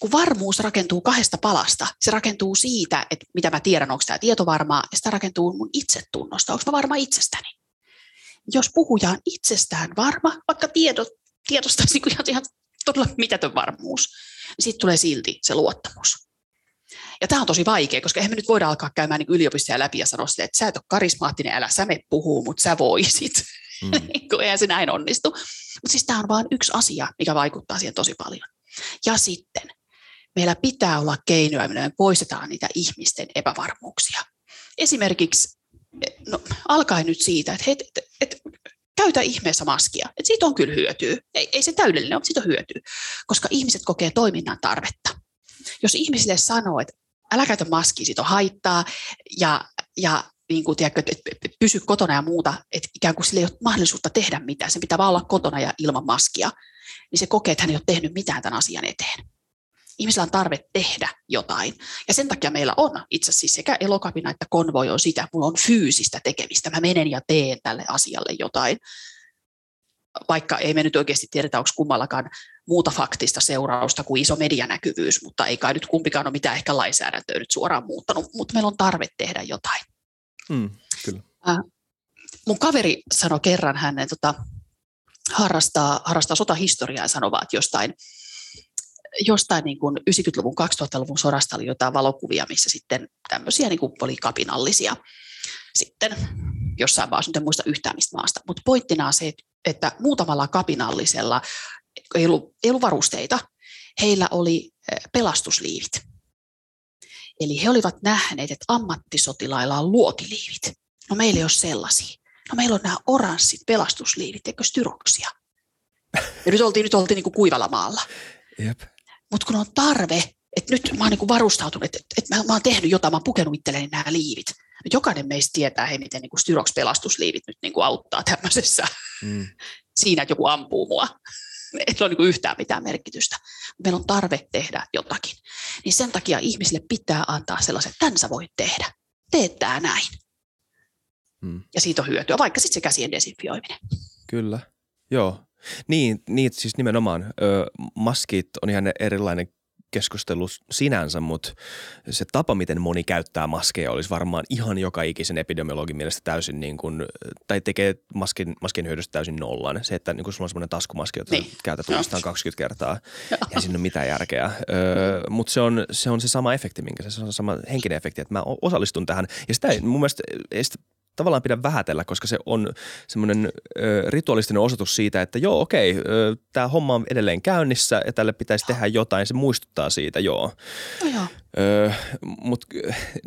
kun varmuus rakentuu kahdesta palasta, se rakentuu siitä, että mitä mä tiedän, onko tämä tieto varmaa, ja sitä rakentuu mun itsetunnosta, onko mä varma itsestäni. Jos puhuja on itsestään varma, vaikka tiedot, tiedostaisi niin ihan, ihan todella mitätön varmuus, niin siitä tulee silti se luottamus. Ja tämä on tosi vaikea, koska eihän me nyt voida alkaa käymään niin yliopistoja läpi ja sanoa sille, että sä et ole karismaattinen, älä sä me puhuu, mutta sä voisit. Mm. Eihän se näin onnistu. Mutta siis tämä on vain yksi asia, mikä vaikuttaa siihen tosi paljon. Ja sitten meillä pitää olla keinoja, millä me poistetaan niitä ihmisten epävarmuuksia. Esimerkiksi no, alkaen nyt siitä, että hei, et, et, käytä ihmeessä maskia, että siitä on kyllä hyötyä. Ei, ei se täydellinen ole, mutta siitä on hyötyä, koska ihmiset kokee toiminnan tarvetta. Jos ihmisille sanoo, että älä käytä maskia, siitä on haittaa ja, ja niin kuin, tiedätkö, pysy kotona ja muuta, että ikään kuin sillä ei ole mahdollisuutta tehdä mitään, sen pitää vaan olla kotona ja ilman maskia, niin se kokee, että hän ei ole tehnyt mitään tämän asian eteen. Ihmisillä on tarve tehdä jotain. Ja sen takia meillä on itse asiassa sekä Elokapina että Konvoi on sitä, mulla on fyysistä tekemistä. Mä menen ja teen tälle asialle jotain. Vaikka ei me nyt oikeasti tiedetä, onko kummallakaan muuta faktista seurausta kuin iso medianäkyvyys, mutta ei kai nyt kumpikaan ole mitään ehkä lainsäädäntöä nyt suoraan muuttanut, mutta meillä on tarve tehdä jotain. Mm, kyllä. Mun kaveri sanoi kerran hänen tota, harrastaa, harrastaa sotahistoriaa ja sanovat jostain, jostain niin kuin yhdeksänkymmentäluvun, kaksituhattaluvun sodasta oli jotain valokuvia, missä sitten tämmöisiä niin kuin oli kapinallisia sitten jossain maassa, nyt en muista yhtään mistä maasta, mutta pointtina on se, että muutamalla kapinallisella ei ollut, ei ollut varusteita, heillä oli pelastusliivit. Eli he olivat nähneet, että ammattisotilailla on luotiliivit. No meillä ei ole sellaisia. No meillä on nämä oranssit pelastusliivit, eikö styroksia? Ja nyt oltiin, nyt oltiin niin kuin kuivalla maalla. Jep. Mutta kun on tarve, että nyt mä oon niin kuin varustautunut, että, että mä, mä oon tehnyt jotain, mä oon pukenut itselleni nämä liivit. Nyt jokainen meistä tietää, hei, miten niin kuin styroks pelastusliivit nyt niin kuin auttaa tämmöisessä mm. siinä, että joku ampuu mua. Ei ole niin kuin yhtään mitään merkitystä. Meillä on tarve tehdä jotakin. Niin sen takia ihmisille pitää antaa sellaiset, että tämän sä voit tehdä. Teet tää näin. Hmm. Ja siitä on hyötyä, vaikka sitten se käsien desinfioiminen. Kyllä, joo. Niin, niin siis nimenomaan ö, maskit on ihan erilainen keskustelu sinänsä, mutta se tapa, miten moni käyttää maskeja, olisi varmaan ihan joka ikisen epidemiologin mielestä täysin, niin kuin, tai tekee maskin, maskin hyödystä täysin nollan. Se, että niin sulla on semmoinen taskumaski, jota niin. käytät uudestaan kaksikymmentä kertaa, ja siinä ei ole mitään järkeä. Öö, mutta se on, se on se sama efekti, minkä se on sama henkinen efekti, että mä osallistun tähän. Ja sitä ei mun mielestä ei sitä tavallaan pidä vähätellä, koska se on semmoinen ö, ritualistinen osoitus siitä, että joo, okei, tämä homma on edelleen käynnissä ja tälle pitäisi tehdä jotain, se muistuttaa siitä, joo. No, joo. Ö, mut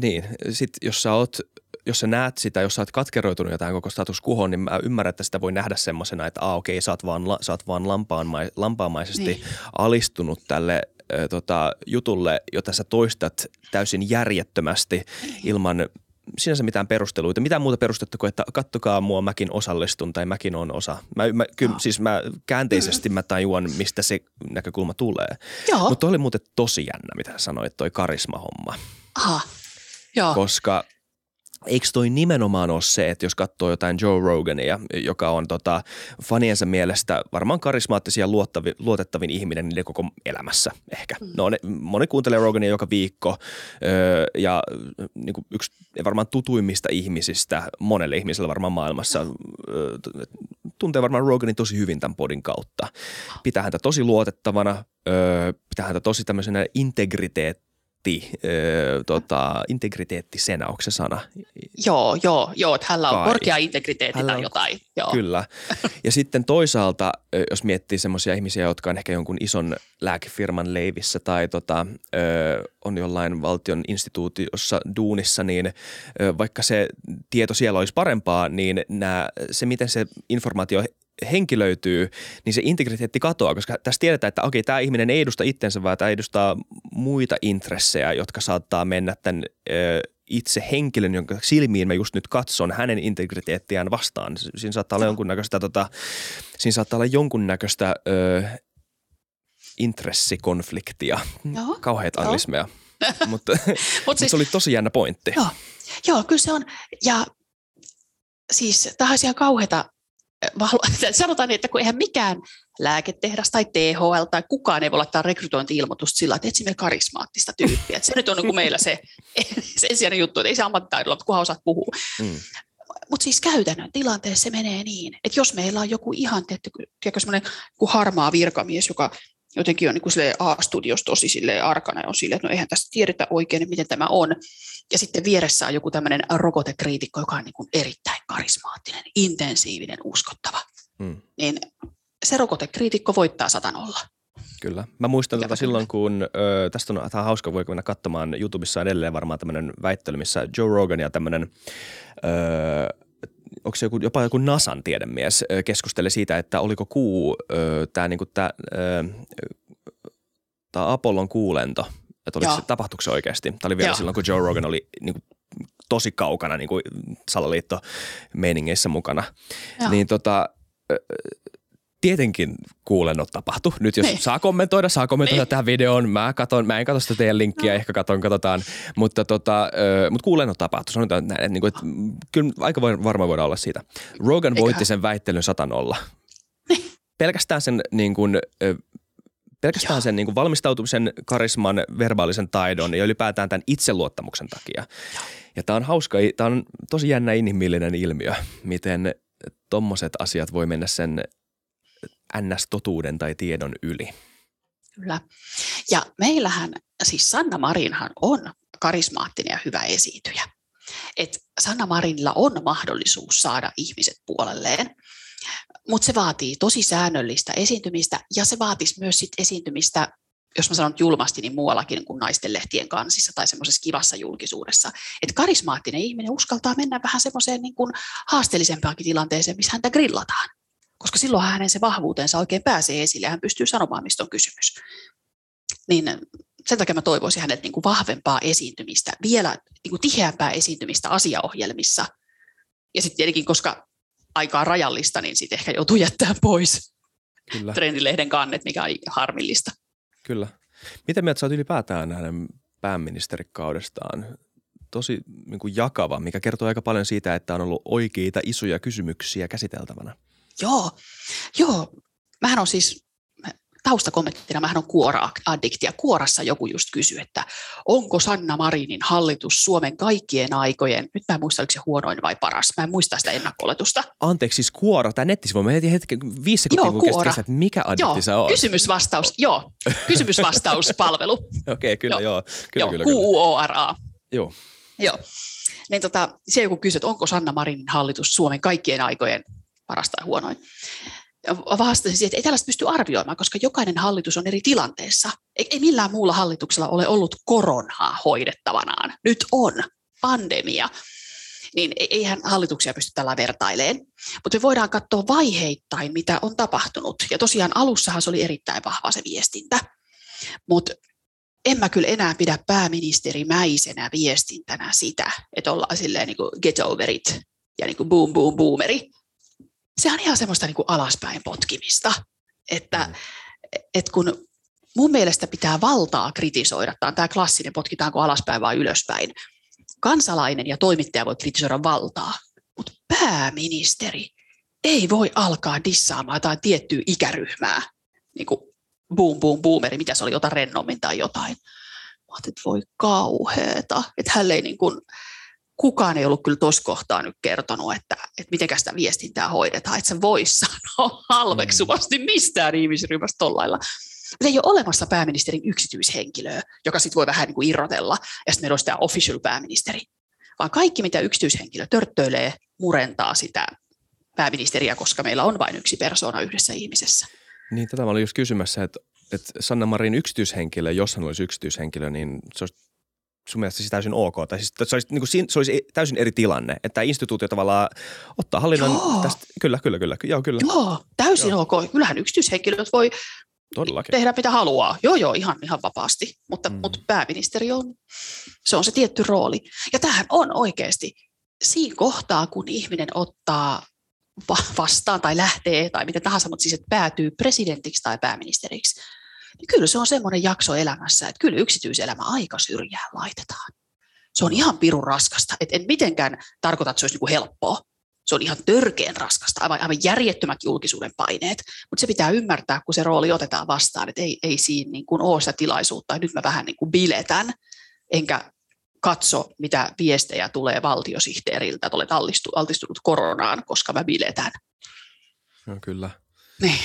niin, sit jos sä oot, jos sä näet sitä, jos sä oot katkeroitunut jotain koko status quohon, niin mä ymmärrän, että sitä voi nähdä semmoisena, että aa okei, sä oot vaan, sä oot vaan lampaanma- lampaamaisesti niin. alistunut tälle ö, tota, jutulle, jota sä toistat täysin järjettömästi ilman sinänsä mitään perusteluita. Mitään muuta perustetta kuin, että kattokaa mua, mäkin osallistun tai mäkin on osa. Mä, mä, ky, siis mä käänteisesti mä tajuan, mistä se näkökulma tulee. Mutta oli muuten tosi jännä, mitä sanoit, toi karismahomma. Aha, joo. Koska eikö toi nimenomaan ole se, että jos katsoo jotain Joe Rogania, joka on tota, faniensa mielestä varmaan karismaattisia ja luottavi, luotettavin ihminen niiden koko elämässä ehkä. Mm. No, ne, moni kuuntelee Rogania joka viikko öö, ja niin kuin yksi varmaan tutuimmista ihmisistä monelle ihmiselle varmaan maailmassa öö, tuntee varmaan Roganin tosi hyvin tämän podin kautta. Pitää häntä tosi luotettavana, öö, pitää häntä tosi tämmöisenä integriteettinä. Öö, tota, integriteettisenä, onko se sana? Joo, joo, joo, että hänellä on Kai. korkea integriteetti hänellä tai jotain. Joo. Kyllä. Ja sitten toisaalta, jos miettii semmoisia ihmisiä, jotka on ehkä jonkun ison lääkefirman leivissä tai tota, öö, on jollain valtion instituutiossa duunissa, niin öö, vaikka se tieto siellä olisi parempaa, niin nää, se miten se informaatio henki löytyy, niin se integriteetti katoaa, koska tässä tiedetään, että okei, tämä ihminen ei edusta itsensä, vaan tämä edustaa muita intressejä, jotka saattaa mennä tämän ö, itse henkilön, jonka silmiin mä just nyt katson hänen integriteettiään vastaan. Siinä saattaa olla jonkunnäköistä, tota, siinä saattaa olla jonkunnäköistä ö, intressikonfliktia, Joo. kauheat anglismeja, mutta mut siis, se oli tosi jännä pointti. Joo, joo kyllä se on, ja siis tämä on ihan kauheata. Sanotaan, että kun eihän mikään lääketehdas tai T H L tai kukaan ei voi laittaa rekrytointi-ilmoitusta sillä, että etsimme karismaattista tyyppiä. Että se nyt on niin kuin meillä se, se ensisijainen juttu, että ei se ammattitaidolla, mutta kunhan osaat puhua. Mm. Mutta siis käytännön tilanteessa se menee niin, että jos meillä on joku ihan tietty, tiedätkö, semmoinen harmaa virkamies, joka jotenkin on niin kuin silleen A-studiossa tosi silleen arkana ja on silleen, että no eihän tästä tiedetä oikein, niin miten tämä on. Ja sitten vieressä on joku tämmöinen rokotekriitikko, joka on niin kuin erittäin karismaattinen, intensiivinen, uskottava. Hmm. Niin se rokotekriitikko voittaa satanolla. Kyllä. Mä muistan tätä silloin, kun ö, tästä on, on hauska, voiko mennä katsomaan YouTubessa edelleen varmaan tämmöinen väittely, missä Joe Rogan ja tämmöinen ö, onko se joku, jopa joku NASAn tiedemies keskusteli siitä, että oliko kuu, tämä niinku, Apollon kuulento, että oliko se, tapahtuiko se oikeasti. Tämä oli vielä Joo. silloin, kun Joe Rogan oli niinku, tosi kaukana niinku, salaliittomeiningeissä mukana. Joo. Niin tota, tietenkin kuulennot tapahtui. Nyt jos niin. saa kommentoida, saa kommentoida niin. tähän videoon. Mä, katon, mä en katso sitä teidän linkkiä, no. ehkä katon, katsotaan. Mutta, tota, mutta kuulennot tapahtui. Sanotaan näin, että, että kyllä aika varmaan voidaan olla siitä. Rogan Eiköhän. voitti sen väittelyn satanolla. Niin. Pelkästään sen, niin kuin, pelkästään sen niin kuin valmistautumisen, karisman, verbaalisen taidon ja ylipäätään tämän itseluottamuksen takia. Joo. Ja tämä on hauska, tämä on tosi jännä inhimillinen ilmiö, miten tommoset asiat voi mennä sen ns-totuuden tai tiedon yli. Kyllä. Ja meillähän, siis Sanna Marinhan on karismaattinen ja hyvä esiintyjä. Et Sanna Marinilla on mahdollisuus saada ihmiset puolelleen, mutta se vaatii tosi säännöllistä esiintymistä ja se vaatisi myös sit esiintymistä, jos mä sanon julmasti, niin muuallakin kuin naistenlehtien kansissa tai semmoisessa kivassa julkisuudessa. Et karismaattinen ihminen uskaltaa mennä vähän semmoiseen niin kuin haasteellisempaankin tilanteeseen, missä häntä grillataan, koska silloin hänen se vahvuutensa oikein pääsee esille ja hän pystyy sanomaan, mistä on kysymys. Niin sen takia mä toivoisin häneltä niin kuin vahvempaa esiintymistä, vielä niin kuin tiheämpää esiintymistä asiaohjelmissa. Ja sitten tietenkin, koska aika on rajallista, niin sitten ehkä joutuu jättämään pois Kyllä. trendilehden kannet, mikä on harmillista. Kyllä. Mitä mieltä sä oot ylipäätään hänen pääministerikaudestaan? Tosi niin kuin jakava, mikä kertoo aika paljon siitä, että on ollut oikeita isoja kysymyksiä käsiteltävänä. Joo, joo. Mähän on siis taustakommenttina, mähän on kuora-addikti ja kuorassa joku just kysyi, että onko Sanna Marinin hallitus Suomen kaikkien aikojen, nyt mä en muista, oliko se huonoin vai paras, mä en muista sitä ennakko-oletusta. Anteeksi, siis kuora, tämä nettisivu, mä heti hetken viisi sekuntia kuulosti, että mikä addikti sä oot? Kysymysvastaus, joo, kysymysvastauspalvelu. Okei, okay, kyllä, joo. Kyllä, joo, kyllä, Q U O R A. Joo. Joo, niin tota, siellä joku kysyi, että onko Sanna Marinin hallitus Suomen kaikkien aikojen paras tai huonoin. Vastasin siihen, että ei tällaista pysty arvioimaan, koska jokainen hallitus on eri tilanteessa. Ei millään muulla hallituksella ole ollut koronaa hoidettavanaan. Nyt on pandemia. Niin eihän hallituksia pysty tällä vertaileen. Mutta me voidaan katsoa vaiheittain, mitä on tapahtunut. Ja tosiaan alussahan se oli erittäin vahva se viestintä. Mutta en mä kyllä enää pidä pääministerimäisenä viestintänä sitä, että ollaan silleen niin kuin get over it ja niin kuin boom, boom, boomeri. Se on ihan semmoista niin kuin alaspäin potkimista, että mm. et kun mun mielestä pitää valtaa kritisoida, tämä on tämä klassinen, potkitaanko alaspäin vai ylöspäin. Kansalainen ja toimittaja voi kritisoida valtaa, mutta pääministeri ei voi alkaa dissaamaan tai tiettyä ikäryhmää, niin kuin boom, boom, boomeri, mitä se oli, jotain rennommin tai jotain. Mä ajattelin, että voi kauheeta, että hän ei niin kuin... Kukaan ei ollut kyllä tuossa kohtaa nyt kertonut, että, että mitenkäs sitä viestintää hoidetaan, että se voisi sanoa halveksuvasti mistään ihmisryhmästä tollailla. Mutta ei ole olemassa pääministerin yksityishenkilöä, joka sitten voi vähän niin kuin irrotella, ja sitten meillä on sitä official pääministeri. Vaan kaikki, mitä yksityishenkilö törttöilee, murentaa sitä pääministeriä, koska meillä on vain yksi persoona yhdessä ihmisessä. Niin, tätä mä olin just kysymässä, että, että Sanna Marin yksityishenkilö, jos hän olisi yksityishenkilö, niin se olisi... Sun mielestä siis täysin ok, tai siis se olisi, niin kuin, se olisi täysin eri tilanne, että tämä instituutio tavallaan ottaa hallinnan joo. tästä, kyllä, kyllä, kyllä, joo, kyllä. Joo, täysin joo. ok, kyllähän yksityishenkilöt voi Todellakin. tehdä mitä haluaa, joo, joo, ihan, ihan vapaasti, mutta, mm. mutta pääministeri on, se on se tietty rooli, ja tämähän on oikeasti siinä kohtaa, kun ihminen ottaa vastaan tai lähtee tai mitä tahansa, mutta siis että päätyy presidentiksi tai pääministeriksi, niin kyllä se on semmoinen jakso elämässä, että kyllä yksityiselämä aika syrjään laitetaan. Se on ihan pirun raskasta. Et en mitenkään tarkoita, että se olisi niin kuin helppoa. Se on ihan törkeän raskasta, aivan, aivan järjettömät julkisuuden paineet. Mutta se pitää ymmärtää, kun se rooli otetaan vastaan, että ei, ei siinä niin kuin ole sitä tilaisuutta. Nyt mä vähän niin kuin biletän, enkä katso, mitä viestejä tulee valtiosihteeriltä, että olet altistunut koronaan, koska mä biletän. No kyllä. Niin.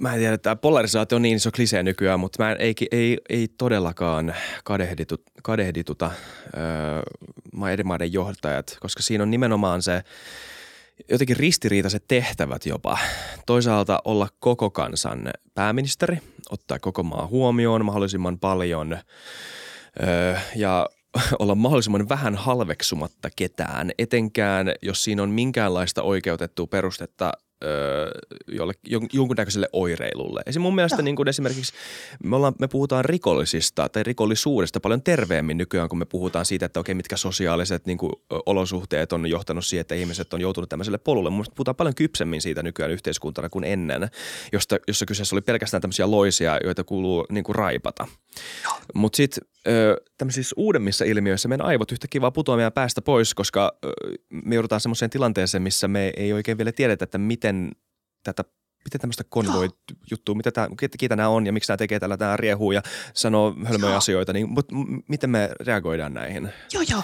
Mä en tiedä, että polarisaatio on niin iso klisee nykyään, mutta mä en, ei, ei, ei todellakaan kadehditut, kadehdituta öö, eri maiden johtajat, koska siinä on nimenomaan se jotenkin ristiriitaiset tehtävät jopa. Toisaalta olla koko kansan pääministeri, ottaa koko maa huomioon mahdollisimman paljon öö, ja olla mahdollisimman vähän halveksumatta ketään, etenkään jos siinä on minkäänlaista oikeutettua perustetta jolle, jonkunnäköiselle oireilulle. Esimerkiksi mun mielestä niin kuin esimerkiksi me, ollaan, me puhutaan rikollisista tai rikollisuudesta paljon terveemmin nykyään, kun me puhutaan siitä, että okei, mitkä sosiaaliset niin kuin, olosuhteet on johtanut siihen, että ihmiset on joutunut tämmöiselle polulle. Mun mielestä puhutaan paljon kypsemmin siitä nykyään yhteiskuntana kuin ennen, josta, jossa kyseessä oli pelkästään tämmöisiä loisia, joita kuuluu niin kuin raipata. Mutta sitten tämmöisissä uudemmissa ilmiöissä meidän aivot yhtäkkiä vaan putoaa meidän päästä pois, koska me joudutaan semmoiseen tilanteeseen, missä me ei oikein vielä tiedetä, että miten tätä, miten tämmöistä konvoit-juttua, mitä tämä, keitä nämä on ja miksi nämä tekee tällä, tämä riehuu ja sanoo hölmöjä joo. asioita, niin, mutta miten me reagoidaan näihin? Joo, joo.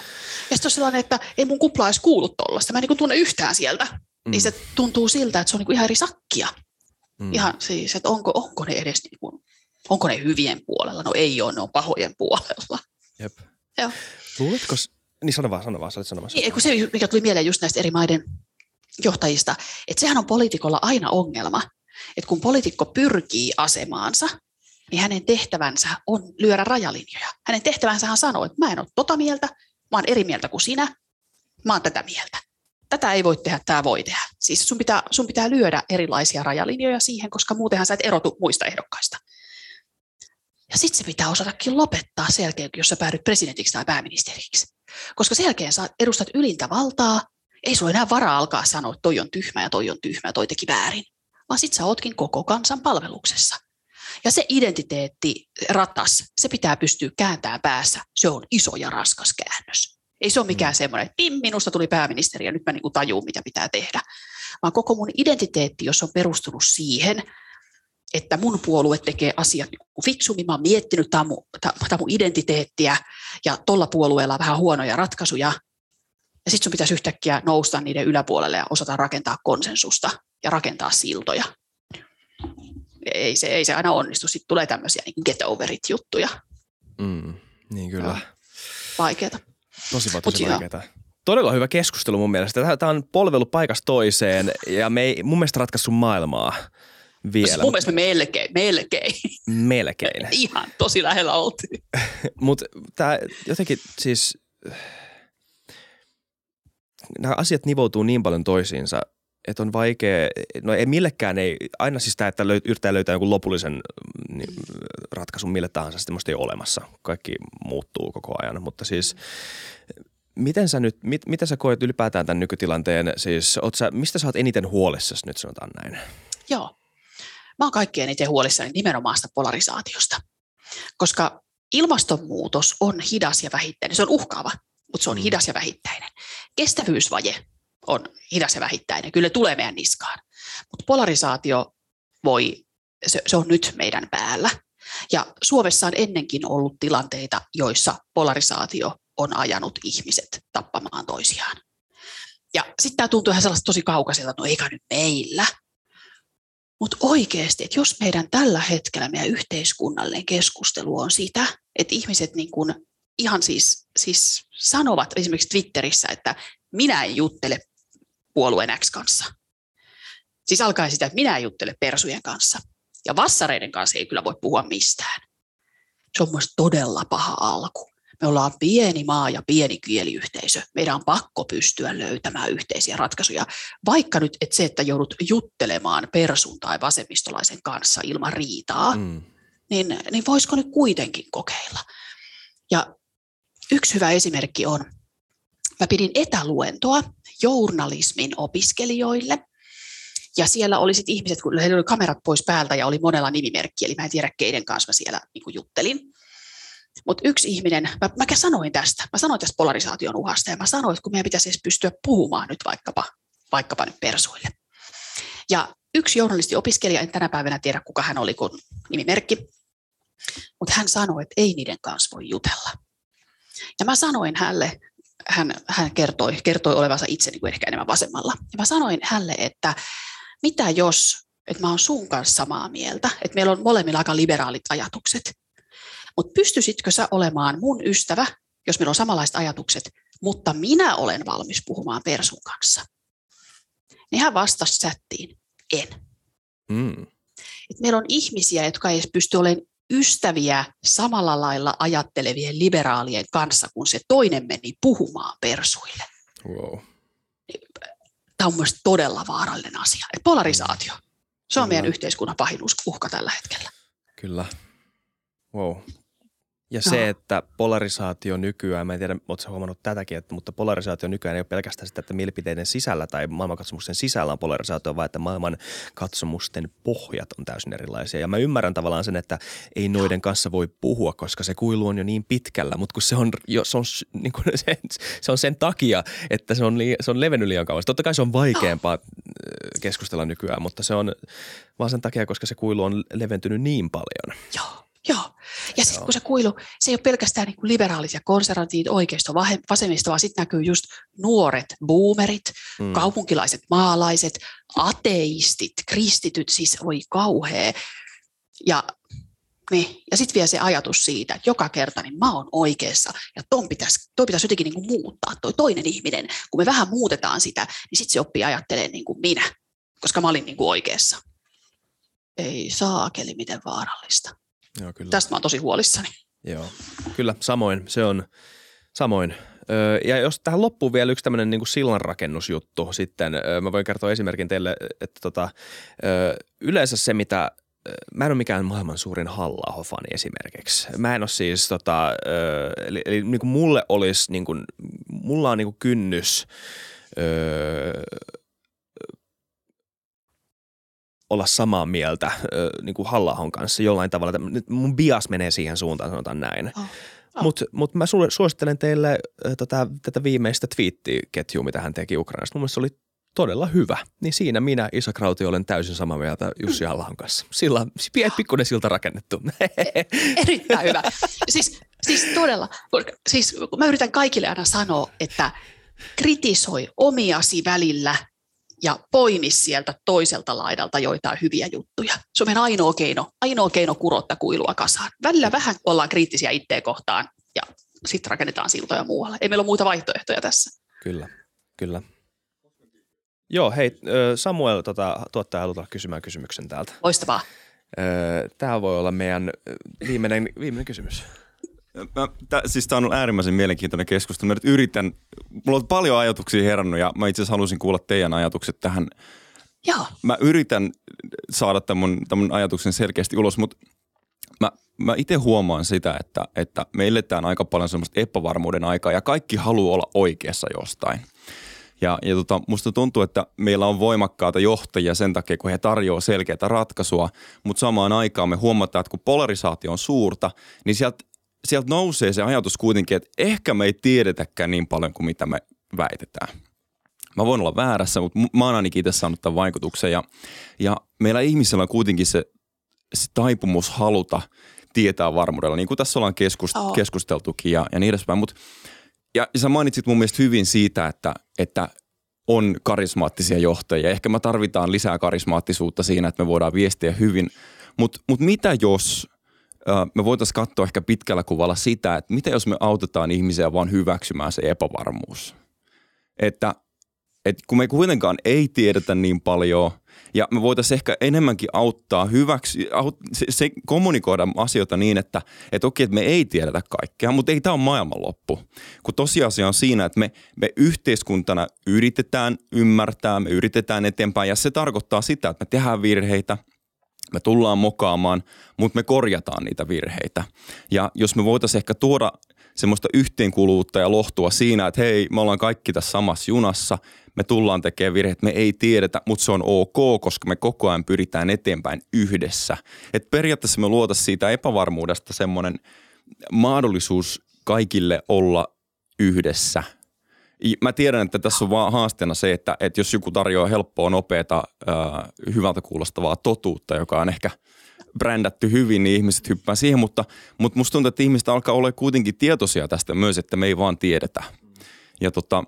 Ja sitten on sellainen, että ei mun kuplaa edes kuulu tollaista, mä en niin kuin tunne yhtään sieltä, mm. niin se tuntuu siltä, että se on niin kuin ihan eri sakkia. Mm. Ihan siis, että onko, onko ne edes, niin kuin, onko ne hyvien puolella? No ei ole, ne on pahojen puolella. Jep. Joo. Luuletko, niin sano vaan, sano vaan, sä olet sanomassa. Niin, kun se, mikä tuli mieleen just näistä eri maiden johtajista, että sehän on poliitikolla aina ongelma, että kun poliitikko pyrkii asemaansa, niin hänen tehtävänsä on lyödä rajalinjoja. Hänen tehtävänsä on sanoa, että mä en ole tota mieltä, mä oon eri mieltä kuin sinä, mä oon tätä mieltä. Tätä ei voi tehdä, tämä voi tehdä. Siis sun pitää, sun pitää lyödä erilaisia rajalinjoja siihen, koska muutenhan sä et erotu muista ehdokkaista. Ja sitten se pitää osatakin lopettaa sen jälkeen, jos sä päädyt presidentiksi tai pääministeriksi. Koska sen jälkeen sä edustat ylintä valtaa, ei sulla enää varaa alkaa sanoa, että toi on tyhmä ja toi on tyhmä ja toi teki väärin. Vaan sit sä ootkin koko kansan palveluksessa. Ja se identiteettiratas, se pitää pystyä kääntämään päässä. Se on iso ja raskas käännös. Ei se ole mikään semmoinen, että pim, minusta tuli pääministeri ja nyt mä niinku tajuun, mitä pitää tehdä. Vaan koko mun identiteetti, jos on perustunut siihen, että mun puolue tekee asiat fiksummin, mä oon miettinyt, tämä on mun, tää on mun identiteettiä ja tuolla puolueella on vähän huonoja ratkaisuja. Ja sitten sun pitäisi yhtäkkiä nousta niiden yläpuolelle ja osata rakentaa konsensusta ja rakentaa siltoja. Ei se, ei se aina onnistu. Sitten tulee tämmöisiä niin get overit juttuja. Mm, niin kyllä. Vaikeeta. Tosi, tosi vaikeeta. Todella hyvä keskustelu mun mielestä. Tämä on polvelu paikasta toiseen ja me ei mun mielestä ratkaissut maailmaa vielä. Mun mielestä me melkein. Melkein. melkein. Ihan tosi lähellä oltiin. Mutta tämä jotenkin siis... Nämä asiat nivoutuu niin paljon toisiinsa, että on vaikea, no ei millekään ei, aina siis tämä, että löyt, yrittää löytää jonkun lopullisen niin, ratkaisun mille tahansa, semmoista ei ole olemassa. Kaikki muuttuu koko ajan, mutta siis miten sä nyt, mit, mitä sä koet ylipäätään tämän nykytilanteen, siis oot sä, mistä sä oot eniten huolissasi nyt sanotaan näin? Joo, mä oon kaikkein eniten huolissani nimenomaan sitä polarisaatiosta, koska ilmastonmuutos on hidas ja vähittäinen, se on uhkaava. Mutta se on hidas ja vähittäinen. Kestävyysvaje on hidas ja vähittäinen. Kyllä tulee meidän niskaan. Mutta polarisaatio voi, se, se on nyt meidän päällä. Ja Suomessa on ennenkin ollut tilanteita, joissa polarisaatio on ajanut ihmiset tappamaan toisiaan. Ja sitten tämä tuntuu ihan sellaista tosi kaukaiselta, että no eikä nyt meillä. Mutta oikeasti, että jos meidän tällä hetkellä meidän yhteiskunnallinen keskustelu on sitä, että ihmiset niin kuin ihan siis, siis sanovat esimerkiksi Twitterissä, että minä en juttele puolueen X kanssa. Siis alkaa sitä, että minä en juttele persujen kanssa. Ja vassareiden kanssa ei kyllä voi puhua mistään. Se on myös todella paha alku. Me ollaan pieni maa ja pieni kieliyhteisö. Meidän on pakko pystyä löytämään yhteisiä ratkaisuja. Vaikka nyt et se, että joudut juttelemaan persun tai vasemmistolaisen kanssa ilman riitaa, mm. niin, niin voisiko nyt kuitenkin kokeilla? Ja yksi hyvä esimerkki on, mä pidin etäluentoa journalismin opiskelijoille, ja siellä oli sit ihmiset, kun heillä oli kamerat pois päältä ja oli monella nimimerkki, eli mä en tiedä keiden kanssa mä siellä niin kuin juttelin. Mutta yksi ihminen, mä, mä sanoin tästä, mä sanoin tästä polarisaation uhasta, ja mä sanoin, että kun meidän pitäisi edes pystyä puhumaan nyt vaikkapa, vaikkapa nyt persuille. Ja yksi journalistiopiskelija, en tänä päivänä tiedä kuka hän oli, kun nimimerkki, mutta hän sanoi, että ei niiden kanssa voi jutella. Ja mä sanoin hänelle, hän, hän kertoi, kertoi olevansa itse niin kuin ehkä enemmän vasemmalla. Ja mä sanoin hänelle, että mitä jos, että mä oon sun kanssa samaa mieltä, että meillä on molemmilla aika liberaalit ajatukset. Mutta pystyisitkö sä olemaan mun ystävä, jos meillä on samanlaiset ajatukset, mutta minä olen valmis puhumaan persun kanssa. Niin hän vastasi chattiin, en. Mm. Et meillä on ihmisiä, jotka ei pysty olemaan ystäviä samalla lailla ajattelevien liberaalien kanssa, kun se toinen meni puhumaan persuille. Wow. Tämä on myös todella vaarallinen asia. Polarisaatio. Se on Kyllä. meidän yhteiskunnan pahin uhka tällä hetkellä. Kyllä. Wow. Ja se, no. että polarisaatio nykyään, mä en tiedä, ootko sä huomannut tätäkin, että, mutta polarisaatio nykyään ei ole pelkästään sitä, että mielipiteiden sisällä tai maailmankatsomusten sisällä on polarisaatio, vaan että maailmankatsomusten pohjat on täysin erilaisia. Ja mä ymmärrän tavallaan sen, että ei noiden no. kanssa voi puhua, koska se kuilu on jo niin pitkällä, mutta kun se on, jo, se on, niin kuin sen, se on sen takia, että se on, li, se on levennyt liian kauan. Totta kai se on vaikeampaa no. keskustella nykyään, mutta se on vaan sen takia, koska se kuilu on leventynyt niin paljon. Joo. Joo. Ja sitten kun se kuilu, se ei ole pelkästään niin kuin liberaalit ja konservatiivit, oikeisto, vasemmisto, vaan sitten näkyy just nuoret boomerit, mm. kaupunkilaiset maalaiset, ateistit, kristityt, siis voi kauhea. Ja, niin. ja sitten vielä se ajatus siitä, että joka kerta niin mä oon oikeassa ja ton pitäisi, toi pitäisi jotenkin niin kuin muuttaa, toi toinen ihminen. Kun me vähän muutetaan sitä, niin sitten se oppii ajattelemaan niin kuin minä, koska mä olin niin kuin oikeassa. Ei saakeli, miten vaarallista. Joo, kyllä. Tästä mä oon tosi huolissani. Joo, kyllä, samoin. Se on samoin. Öö, ja jos tähän loppuu vielä yksi tämmöinen niin kuin sillanrakennusjuttu sitten. Öö, mä voin kertoa esimerkin teille, että tota, öö, yleensä se, mitä mä en ole mikään maailman suurin Halla-aho-fani esimerkiksi. Mä en ole siis tota, öö, eli, eli niin kuin mulle olisi, niin kuin, mulla on niin kuin kynnys öö, olla samaa mieltä niin kuin Halla-ahon kanssa jollain tavalla. Nyt mun bias menee siihen suuntaan, sanotaan näin. Oh. Oh. Mutta mut mä suosittelen teille tätä, tätä viimeistä twiittiketjua, mitä hän teki Ukrainasta. Mun mielestä se oli todella hyvä. Niin siinä minä, Isak Rautio, olen täysin samaa mieltä Jussi Halla-ahon kanssa. Sillä pikkuinen silta rakennettu. Erittäin hyvä. Siis, siis todella. Siis mä yritän kaikille aina sanoa, että kritisoi omiasi välillä – ja poimi sieltä toiselta laidalta joitain hyviä juttuja. Se on meidän ainoa keino, ainoa keino kurottaa kuilua kasaan. Välillä vähän ollaan kriittisiä itseä kohtaan ja sitten rakennetaan siltoja muualle. Ei meillä ole muita vaihtoehtoja tässä. Kyllä, kyllä. Joo, hei Samuel, tuota, tuottaja halutaan kysymään kysymyksen täältä. Loistavaa. Tämä voi olla meidän viimeinen, viimeinen kysymys. Mä, tä, siis tää on ollut äärimmäisen mielenkiintoinen keskustelu. Mä nyt yritän, mulla on paljon ajatuksia herännyt ja mä itse asiassa halusin kuulla teidän ajatukset tähän. Joo. Mä yritän saada tämän, tämän ajatuksen selkeästi ulos, mutta mä, mä itse huomaan sitä, että, että me eletään aika paljon semmoista epävarmuuden aikaa ja kaikki haluaa olla oikeassa jostain. Ja, ja tota, musta tuntuu, että meillä on voimakkaita johtajia sen takia, kun he tarjoaa selkeää ratkaisua, mutta samaan aikaan me huomataan, että kun polarisaatio on suurta, niin sieltä Sieltä nousee se ajatus kuitenkin, että ehkä me ei tiedetäkään niin paljon kuin mitä me väitetään. Mä voin olla väärässä, mutta mä oon ainakin itse saanut tämän vaikutuksen. Ja, ja meillä ihmisillä on kuitenkin se, se taipumus haluta tietää varmuudella, niin kuin tässä ollaan keskust, oh. keskusteltukin ja, ja niin edespäin. Mut, ja sä mainitsit mun mielestä hyvin siitä, että, että on karismaattisia johtajia. Ehkä me tarvitaan lisää karismaattisuutta siinä, että me voidaan viestiä hyvin. Mutta mut mitä jos... me voitaisiin katsoa ehkä pitkällä kuvalla sitä, että mitä jos me autetaan ihmisiä vaan hyväksymään se epävarmuus. Että, että kun me kuitenkaan ei tiedetä niin paljon ja me voitaisiin ehkä enemmänkin auttaa hyväksi, aut, se, se kommunikoida asioita niin, että, että okei, että me ei tiedetä kaikkea, mutta ei tämä ole maailmanloppu. Kun tosiasia on siinä, että me, me yhteiskuntana yritetään ymmärtää, me yritetään eteenpäin ja se tarkoittaa sitä, että me tehdään virheitä. Me tullaan mokaamaan, mutta me korjataan niitä virheitä. Ja jos me voitaisiin ehkä tuoda semmoista yhteenkuuluvuutta ja lohtua siinä, että hei, me ollaan kaikki tässä samassa junassa, me tullaan tekemään virheet, me ei tiedetä, mutta se on ok, koska me koko ajan pyritään eteenpäin yhdessä. Että periaatteessa me luotaisiin siitä epävarmuudesta semmoinen mahdollisuus kaikille olla yhdessä. Mä tiedän, että tässä on vaan haasteena se, että, että jos joku tarjoaa helppoa, nopeata, äh, hyvältä kuulostavaa totuutta, joka on ehkä brändätty hyvin, niin ihmiset hyppää siihen. Mutta, mutta musta tuntuu, että ihmiset alkaa olla kuitenkin tietoisia tästä myös, että me ei vaan tiedetä. Ja tota,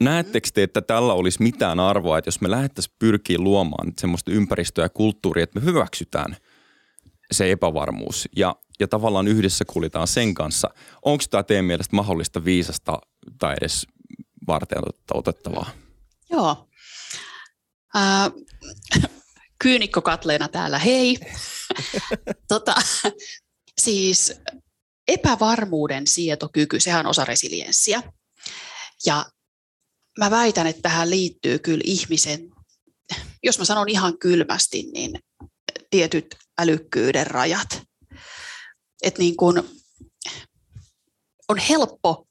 näettekö te, että tällä olisi mitään arvoa, että jos me lähdettäisiin pyrkiä luomaan semmoista ympäristöä ja kulttuuria, että me hyväksytään se epävarmuus ja, ja tavallaan yhdessä kuljetaan sen kanssa. Onko tämä teidän mielestä mahdollista viisasta tai edes varten otettavaa? Joo. Äh, Kyynikko Katleena täällä, hei. tota, siis epävarmuuden sietokyky, sehän on osa resilienssiä. Ja mä väitän, että tähän liittyy kyllä ihmisen, jos mä sanon ihan kylmästi, niin tietyt älykkyyden rajat. Et niin kun on helppo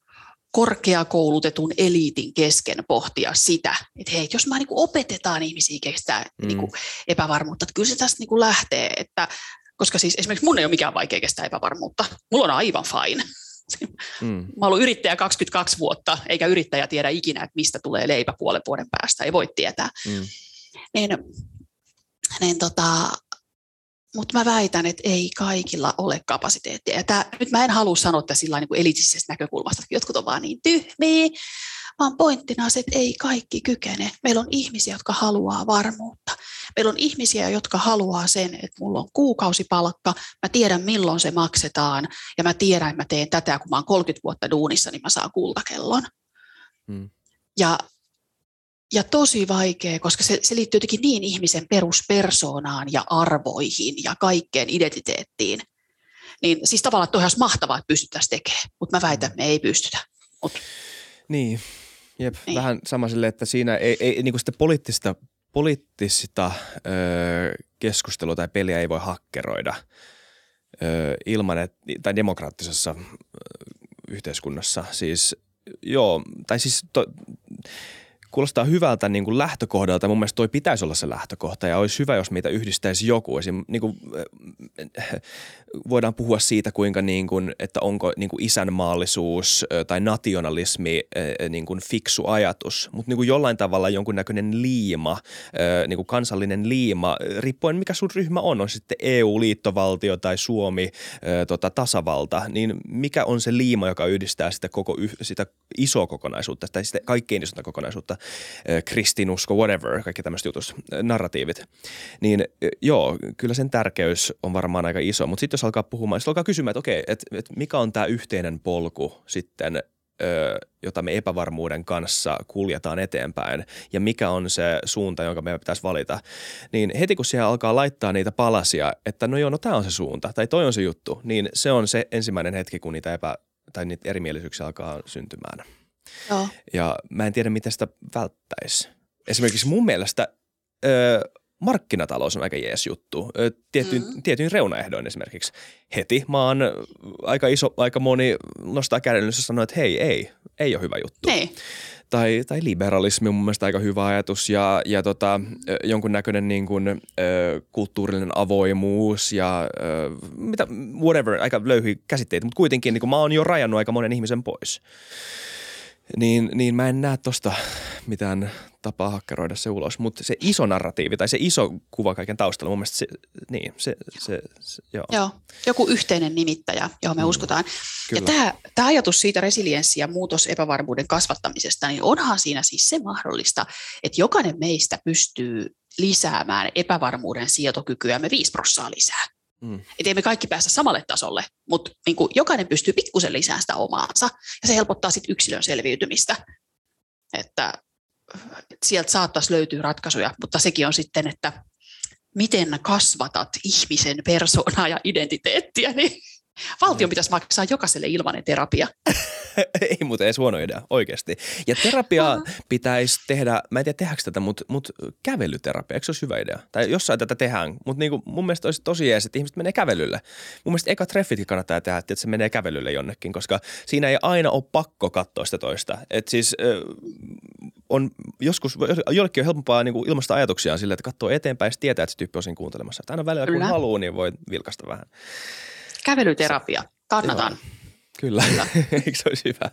korkeakoulutetun eliitin kesken pohtia sitä, että hei, jos mä niin kun opetetaan ihmisiä kestää mm. niin kun epävarmuutta, että kyllä se tästä niin kun lähtee, että, koska siis esimerkiksi mun ei ole mikään vaikea kestää epävarmuutta, mulla on aivan fine. Mm. Mä oon ollut yrittäjä kaksikymmentäkaksi vuotta, eikä yrittäjä tiedä ikinä, että mistä tulee leipä puolen vuoden päästä, ei voi tietää. Mm. Niin, niin tota, Mutta mä väitän, että ei kaikilla ole kapasiteettia. Ja tää, nyt mä en halua sanoa tätä sillä niin kuin elitisestä näkökulmasta, että jotkut on vaan niin tyhmiä, vaan pointtina on se, että ei kaikki kykene. Meillä on ihmisiä, jotka haluaa varmuutta. Meillä on ihmisiä, jotka haluaa sen, että mulla on kuukausipalkka, mä tiedän milloin se maksetaan, ja mä tiedän, että mä teen tätä, kun mä oon kolmekymmentä vuotta duunissa, niin mä saan kultakellon. Hmm. Ja... Ja tosi vaikea, koska se, se liittyy jotenkin niin ihmisen peruspersoonaan ja arvoihin ja kaikkeen identiteettiin. Niin siis tavallaan, että olisi mahtavaa, että pystyttäisiin tekemään, mutta mä väitän, että me ei pystytä. Mut. Niin, jep, niin. Vähän sama silleen, että siinä ei, ei niin kuin sitä poliittista, poliittista öö, keskustelua tai peliä ei voi hakkeroida öö, ilman, että, tai demokraattisessa öö, yhteiskunnassa. Siis joo, tai siis... To, Kuulostaa hyvältä niin kuin lähtökohdalta. Mun mielestä toi pitäisi olla se lähtökohta ja olisi hyvä, jos meitä yhdistäisi joku. Esim, niin kuin, voidaan puhua siitä, kuinka, niin kuin, että onko niin kuin isänmaallisuus tai nationalismi niin kuin fiksu ajatus, mutta niin kuin jollain tavalla jonkunnäköinen liima, niin kuin kansallinen liima, riippuen mikä sun ryhmä on, on sitten E U-liittovaltio tai Suomi tota, tasavalta, niin mikä on se liima, joka yhdistää sitä, koko, sitä isoa kokonaisuutta tai sitä kaikkein isointa kokonaisuutta? Kristinusko, whatever, kaikki tämmöiset jutut, narratiivit. Niin joo, kyllä sen tärkeys on varmaan aika iso, mutta sitten jos alkaa puhumaan, sitten alkaa kysymään, että okei, että et mikä on tämä yhteinen polku sitten, ö, jota me epävarmuuden kanssa kuljetaan eteenpäin ja mikä on se suunta, jonka meidän pitäisi valita. Niin heti kun siellä alkaa laittaa niitä palasia, että no joo, no tämä on se suunta tai toi on se juttu, niin se on se ensimmäinen hetki, kun niitä, epä, tai niitä erimielisyyksiä alkaa syntymään. Joo. Ja mä en tiedä, miten sitä välttäisi. Esimerkiksi mun mielestä ö, markkinatalous on aika jees juttu. Tietyin, mm. tietyin reunaehdoin esimerkiksi. Heti mä oon aika iso, aika moni nostaa kädenlyssä ja sanoo, että hei, ei, ei ole hyvä juttu. Ei. Tai, tai liberalismi on mun mielestä aika hyvä ajatus ja, ja tota, jonkunnäköinen niin kuin, ö, kulttuurillinen avoimuus ja ö, mitä, whatever, aika löyhiä käsitteitä, mutta kuitenkin niin kuin mä oon jo rajannut aika monen ihmisen pois. Niin, niin mä en näe tosta mitään tapaa hakkeroida se ulos, mutta se iso narratiivi tai se iso kuva kaiken taustalla, mun mielestä se, niin, se, joo. se, se joo. joo. Joku yhteinen nimittäjä, johon me mm. uskotaan. Kyllä. Ja tämä, tämä ajatus siitä resilienssi- ja muutosepävarmuuden kasvattamisesta, niin onhan siinä siis se mahdollista, että jokainen meistä pystyy lisäämään epävarmuuden sietokykyämme viisi prosenttia lisää. Mm. Että ei me kaikki päästä samalle tasolle, mutta niin kuin jokainen pystyy pikkusen lisäämään sitä omaansa ja se helpottaa sitten yksilön selviytymistä, että, että sieltä saattaisi löytyä ratkaisuja, mutta sekin on sitten, että miten kasvatat ihmisen persoonaa ja identiteettiä, niin valtion pitäisi maksaa jokaiselle ilmainen terapia. Ei muuten edes huono idea, oikeasti. Ja terapiaa pitäisi tehdä, mä en tiedä tehdäänkö tätä, mutta mut kävelyterapia, eikö se olisi hyvä idea? Tai jossain tätä tehdään, mutta niinku mun mielestä olisi tosi jees, että ihmiset menee kävelylle. Mun mielestä eka treffitkin kannattaa tehdä, että se menee kävelylle jonnekin, koska siinä ei aina ole pakko katsoa sitä toista. Että siis on joskus, jollekin on helpompaa niinku ilmaista ajatuksiaan sillä, että katsoo eteenpäin ja tietää, että se tyyppi on siinä kuuntelemassa. Että aina välillä kun Kyllä. haluaa, niin voi vilkaista vähän. Kävelyterapia. Kannatan. Kyllä. Kyllä. Eikö se olisi hyvä?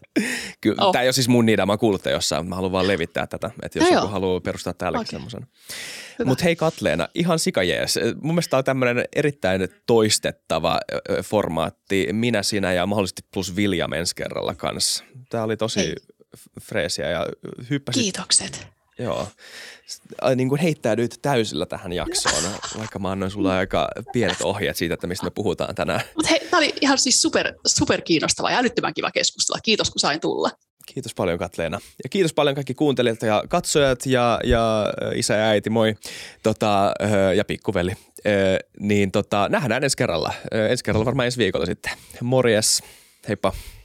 Kyllä. Oh. Tämä ei ole siis mun idea. Mä oon kuullut tämän jossain. Mä haluan vaan levittää tätä, että jos no joku haluaa perustaa täälläkin okay. semmoisen. Mutta hei Katleena, ihan sikajees. Mun mielestä tämä on tämmöinen erittäin toistettava formaatti. Minä, sinä ja mahdollisesti plus Vilja ensi kerralla kanssa. Tämä oli tosi hei. freesiä ja hyppäsit. Kiitokset. Joo. Niin kuin heittäydyit täysillä tähän jaksoon, vaikka mä annoin sulle aika pienet ohjeet siitä, että mistä me puhutaan tänään. Mutta hei, tämä oli ihan siis super, super kiinnostava ja älyttömän kiva keskustella. Kiitos, kun sain tulla. Kiitos paljon Katleena. Ja kiitos paljon kaikki kuuntelijat ja katsojat ja, ja isä ja äiti, moi, tota, ja pikkuveli. Niin tota, nähdään ensi kerralla. Ensi kerralla varmaan ensi viikolla sitten. Morjes, heippa.